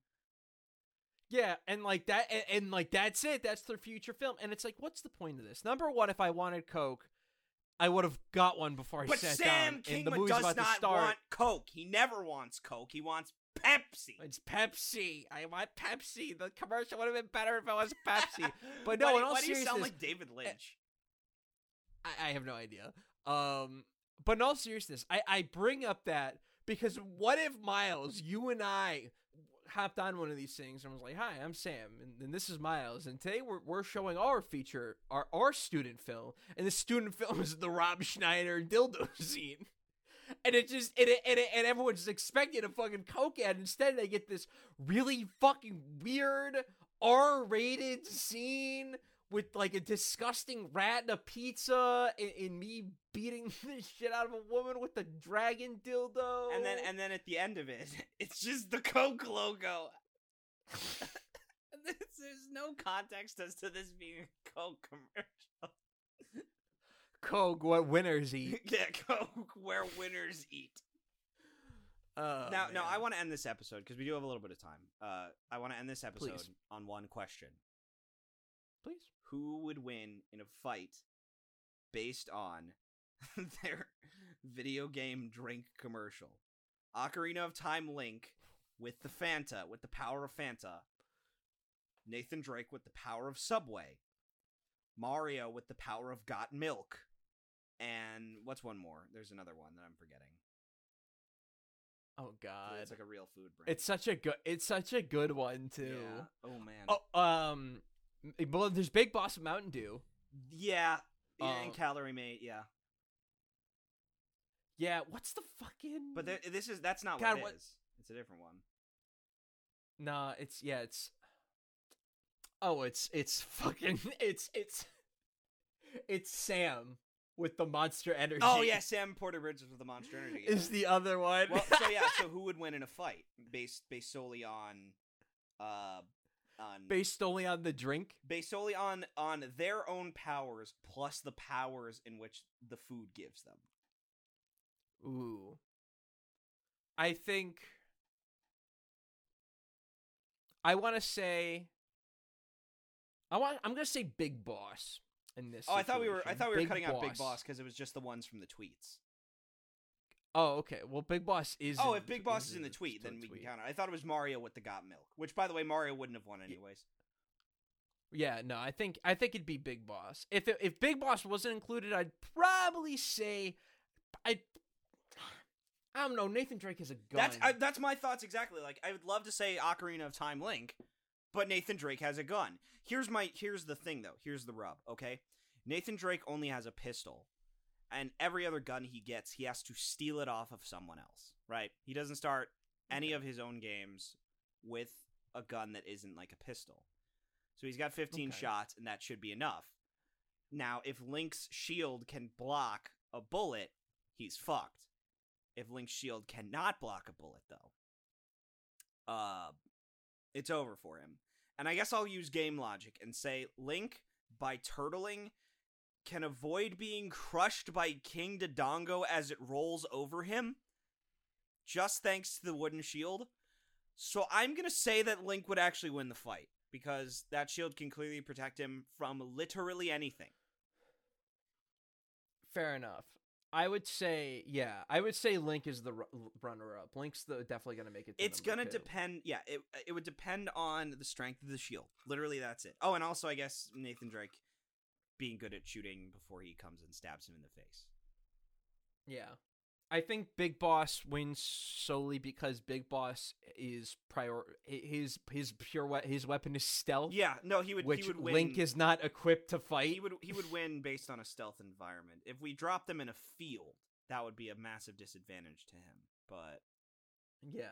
Yeah, and like that, and like that's it. That's their future film. And it's like, what's the point of this? Number one, if I wanted Coke, I would have got one before I sat down. But Sam Kingma does not want Coke. He never wants Coke. He wants Pepsi. It's Pepsi. I want Pepsi. The commercial would have been better if it was Pepsi. But no, in all seriousness, why do you sound like David Lynch? I have no idea. But in all seriousness, I bring up that because what if, Miles, you and I hopped on one of these things and was like, "Hi, I'm Sam, and this is Miles, and today we're showing our feature, our student film, and the student film is the Rob Schneider dildo scene." And it just and everyone's expecting a fucking Coke ad. Instead, they get this really fucking weird R-rated scene with like a disgusting rat and a pizza, and me beating the shit out of a woman with a dragon dildo. And then at the end of it, it's just the Coke logo. There's no context as to this being a Coke commercial. Coke, what winners eat. Yeah, Coke, where winners eat. Now, I want to end this episode, because we do have a little bit of time. I want to end this episode on one question. Please. Who would win in a fight based on their video game drink commercial? Ocarina of Time Link with the Fanta, with the power of Fanta. Nathan Drake with the power of Subway. Mario with the power of Got Milk. And what's one more? There's another one that I'm forgetting. Oh God, it's like a real food brand. It's such a good one too. Yeah. Oh man. Oh, well, there's Big Boss Mountain Dew. Yeah, and Calorie Mate. Yeah. Yeah. What's the fucking? But that's not God, what it is. It's a different one. Nah, it's. Oh, it's Sam with the Monster Energy. Oh yeah, Sam Porter Bridges with the Monster Energy is the other one. Well, so who would win in a fight based solely on the drink, based solely on their own powers plus the powers in which the food gives them? Ooh, I think I want to say. I'm gonna say Big Boss in this. Oh, situation. I thought we were cutting out Big Boss because it was just the ones from the tweets. Oh, okay. Well, Big Boss is. Oh, if Big Boss is in the tweet, then we can count it. I thought it was Mario with the Got Milk, which, by the way, Mario wouldn't have won anyways. Yeah, no, I think it'd be Big Boss. If Big Boss wasn't included, I'd probably say I don't know. Nathan Drake has a gun. That's my thoughts exactly. Like, I would love to say Ocarina of Time Link. But Nathan Drake has a gun. Here's the thing, though. Here's the rub, okay? Nathan Drake only has a pistol. and every other gun he gets, he has to steal it off of someone else, right? He doesn't start any of his own games with a gun that isn't like a pistol. So he's got 15 shots, and that should be enough. Now, if Link's shield can block a bullet, he's fucked. If Link's shield cannot block a bullet, though, it's over for him. And I guess I'll use game logic and say Link, by turtling, can avoid being crushed by King Dodongo as it rolls over him, just thanks to the wooden shield. So I'm going to say that Link would actually win the fight, because that shield can clearly protect him from literally anything. Fair enough. I would say Link is the runner-up. Link's definitely going to make it. It's going to depend. Yeah, it would depend on the strength of the shield. Literally, that's it. Oh, and also, I guess Nathan Drake being good at shooting before he comes and stabs him in the face. Yeah. I think Big Boss wins solely because Big Boss is his weapon is stealth. Yeah, no, he would win. Link is not equipped to fight. He would win based on a stealth environment. If we drop them in a field, that would be a massive disadvantage to him. But yeah,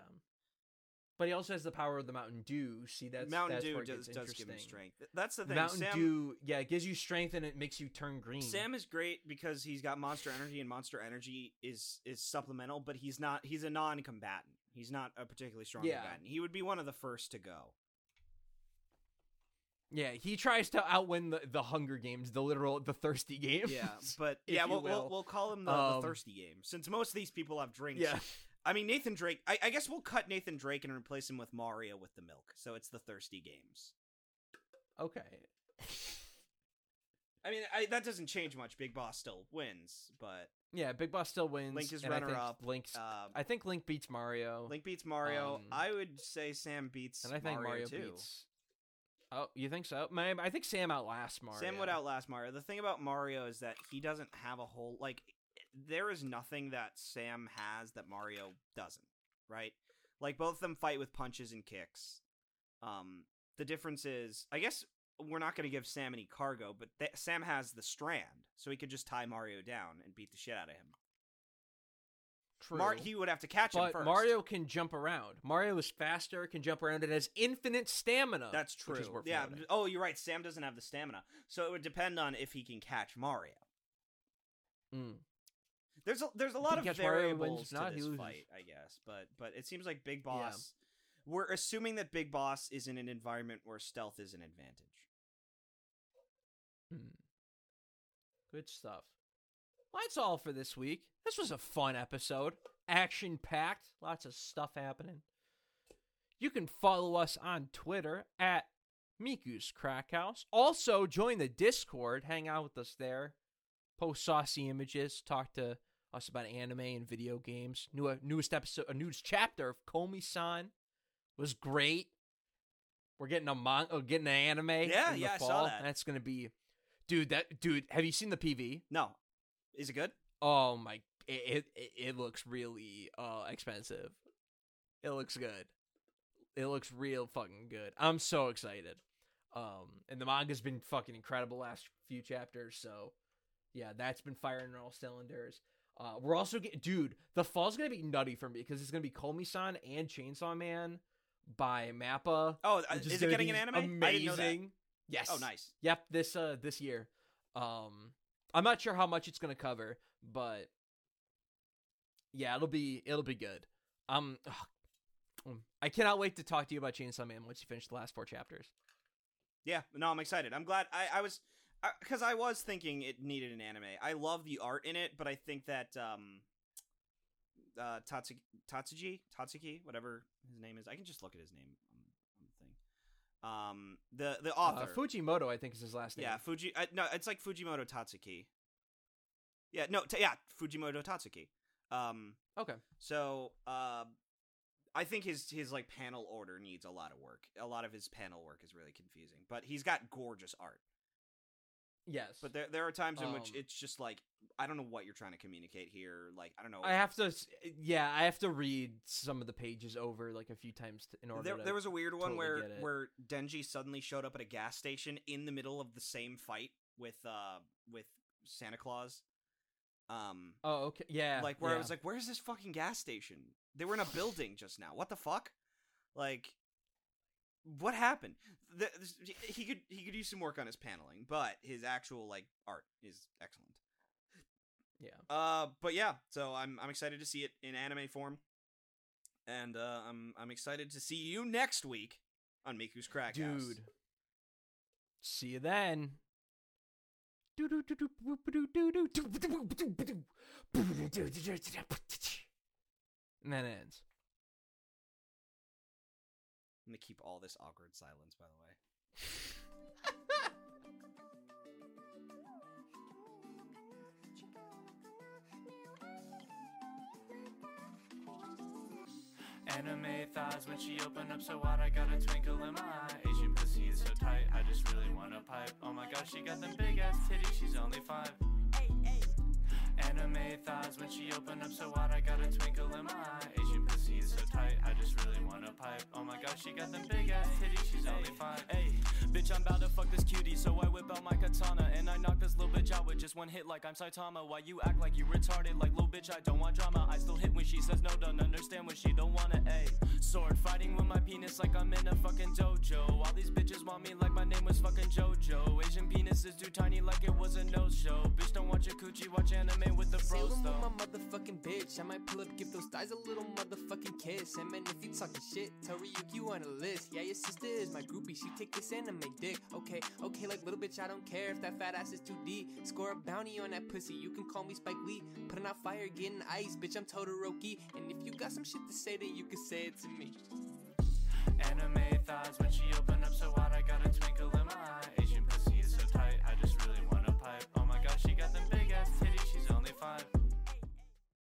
but he also has the power of the Mountain Dew. See, that's where it gets interesting. Mountain Dew does give him strength. That's the thing. Mountain Dew, yeah, it gives you strength and it makes you turn green. Sam is great because he's got Monster Energy, and Monster Energy is supplemental, but he's not. He's a non-combatant. He's not a particularly strong combatant. He would be one of the first to go. Yeah, he tries to outwin the Hunger Games, the thirsty game. Yeah, but yeah, we'll call him the thirsty game, since most of these people have drinks. Yeah. I mean, Nathan Drake, I guess we'll cut Nathan Drake and replace him with Mario with the milk. So it's the thirsty games. Okay. I mean, that doesn't change much. Big Boss still wins, but... Yeah, Big Boss still wins. Link is runner-up. I think Link beats Mario. Link beats Mario. I would say Sam beats Mario, too. And I think Mario beats... Oh, you think so? I think Sam outlasts Mario. Sam would outlast Mario. The thing about Mario is that he doesn't have a whole... like. There is nothing that Sam has that Mario doesn't, right? Like, both of them fight with punches and kicks. The difference is, I guess we're not going to give Sam any cargo, but Sam has the strand, so he could just tie Mario down and beat the shit out of him. True. He would have to catch him first. Mario can jump around. Mario is faster, can jump around, and has infinite stamina. That's true. Yeah. Oh, you're right. Sam doesn't have the stamina. So it would depend on if he can catch Mario. Mm. There's a lot of variables to this fight, I guess, but it seems like Big Boss. Yeah. We're assuming that Big Boss is in an environment where stealth is an advantage. Hmm. Good stuff. Well, that's all for this week. This was a fun episode, action-packed, lots of stuff happening. You can follow us on Twitter at Miku's Crack House. Also, join the Discord. Hang out with us there. Post saucy images. Talk to us about anime and video games. Newest episode, a newest chapter of Komi-san was great. We're getting an anime. Yeah, in the fall. I saw that. That's gonna be, dude. Have you seen the PV? No. Is it good? Oh my! It looks really expensive. It looks good. It looks real fucking good. I'm so excited. And the manga's been fucking incredible last few chapters. So. Yeah, that's been firing on all cylinders. We're also getting... Dude, the fall's going to be nutty for me because it's going to be Komi-san and Chainsaw Man by MAPPA. Oh, is it getting an anime? Amazing. I didn't know that. Yes. Oh, nice. Yep, this year. I'm not sure how much it's going to cover, but... Yeah, it'll be good. I cannot wait to talk to you about Chainsaw Man once you finish the last four chapters. Yeah, no, I'm excited. I'm glad. I was... Because I was thinking it needed an anime. I love the art in it, but I think that Tatsuki, whatever his name is, I can just look at his name on the thing. The author Fujimoto, I think is his last name. Yeah, it's like Fujimoto Tatsuki. Yeah, no, Fujimoto Tatsuki. Okay. So, I think his like panel order needs a lot of work. A lot of his panel work is really confusing, but he's got gorgeous art. Yes. But there are times in which it's just like, I don't know what you're trying to communicate here. Like, I don't know. I have to read some of the pages over like a few times in order to. There was a weird one where Denji suddenly showed up at a gas station in the middle of the same fight with Santa Claus. Oh, okay. Yeah. Like, where I was like, where's this fucking gas station? They were in a building just now. What the fuck? Like, what happened? He could use some work on his paneling, but his actual, like, art is excellent. Yeah. But yeah, so I'm excited to see it in anime form. And I'm excited to see you next week on Miku's Crack House. Dude. See you then. And that ends. I'm going to keep all this awkward silence, by the way. Anime thighs when she opened up so wide, I got a twinkle in my eye. Asian pussy is so tight, I just really want a pipe. Oh my gosh, she got them big ass titties, she's only 5. Anime thighs when she opened up so wide, I got a twinkle in my eye. Asian pussy is so tight, I just really want a pipe. Oh my gosh, she got them big ass titties, she's only 5. Hey, bitch, I'm about to fuck this cutie, so I whip out my katana and I knock this little bitch out with just one hit like I'm Saitama. Why you act like you retarded, like little bitch, I don't want drama. I still hit when she says no, don't understand when she don't wanna. Ayy, sword fighting with my penis like I'm in a fucking dojo. All these bitches want me like my name was fucking JoJo. Asian penis is too tiny like it was a no-show. Bitch, don't watch your coochie, watch anime with the bros though. With my motherfucking bitch, I might pull up, give those thighs a little motherfucking kiss. And man, if you talking shit, tell Ryuki on a list. Yeah, your sister is my groupie, she take this anime dick. Okay, okay, like little bitch, I don't care if that fat ass is too deep. Score a bounty on that pussy, you can call me Spike Lee. Putting out fire, getting ice, bitch, I'm Todoroki. And if you got some shit to say, then you can say it to me.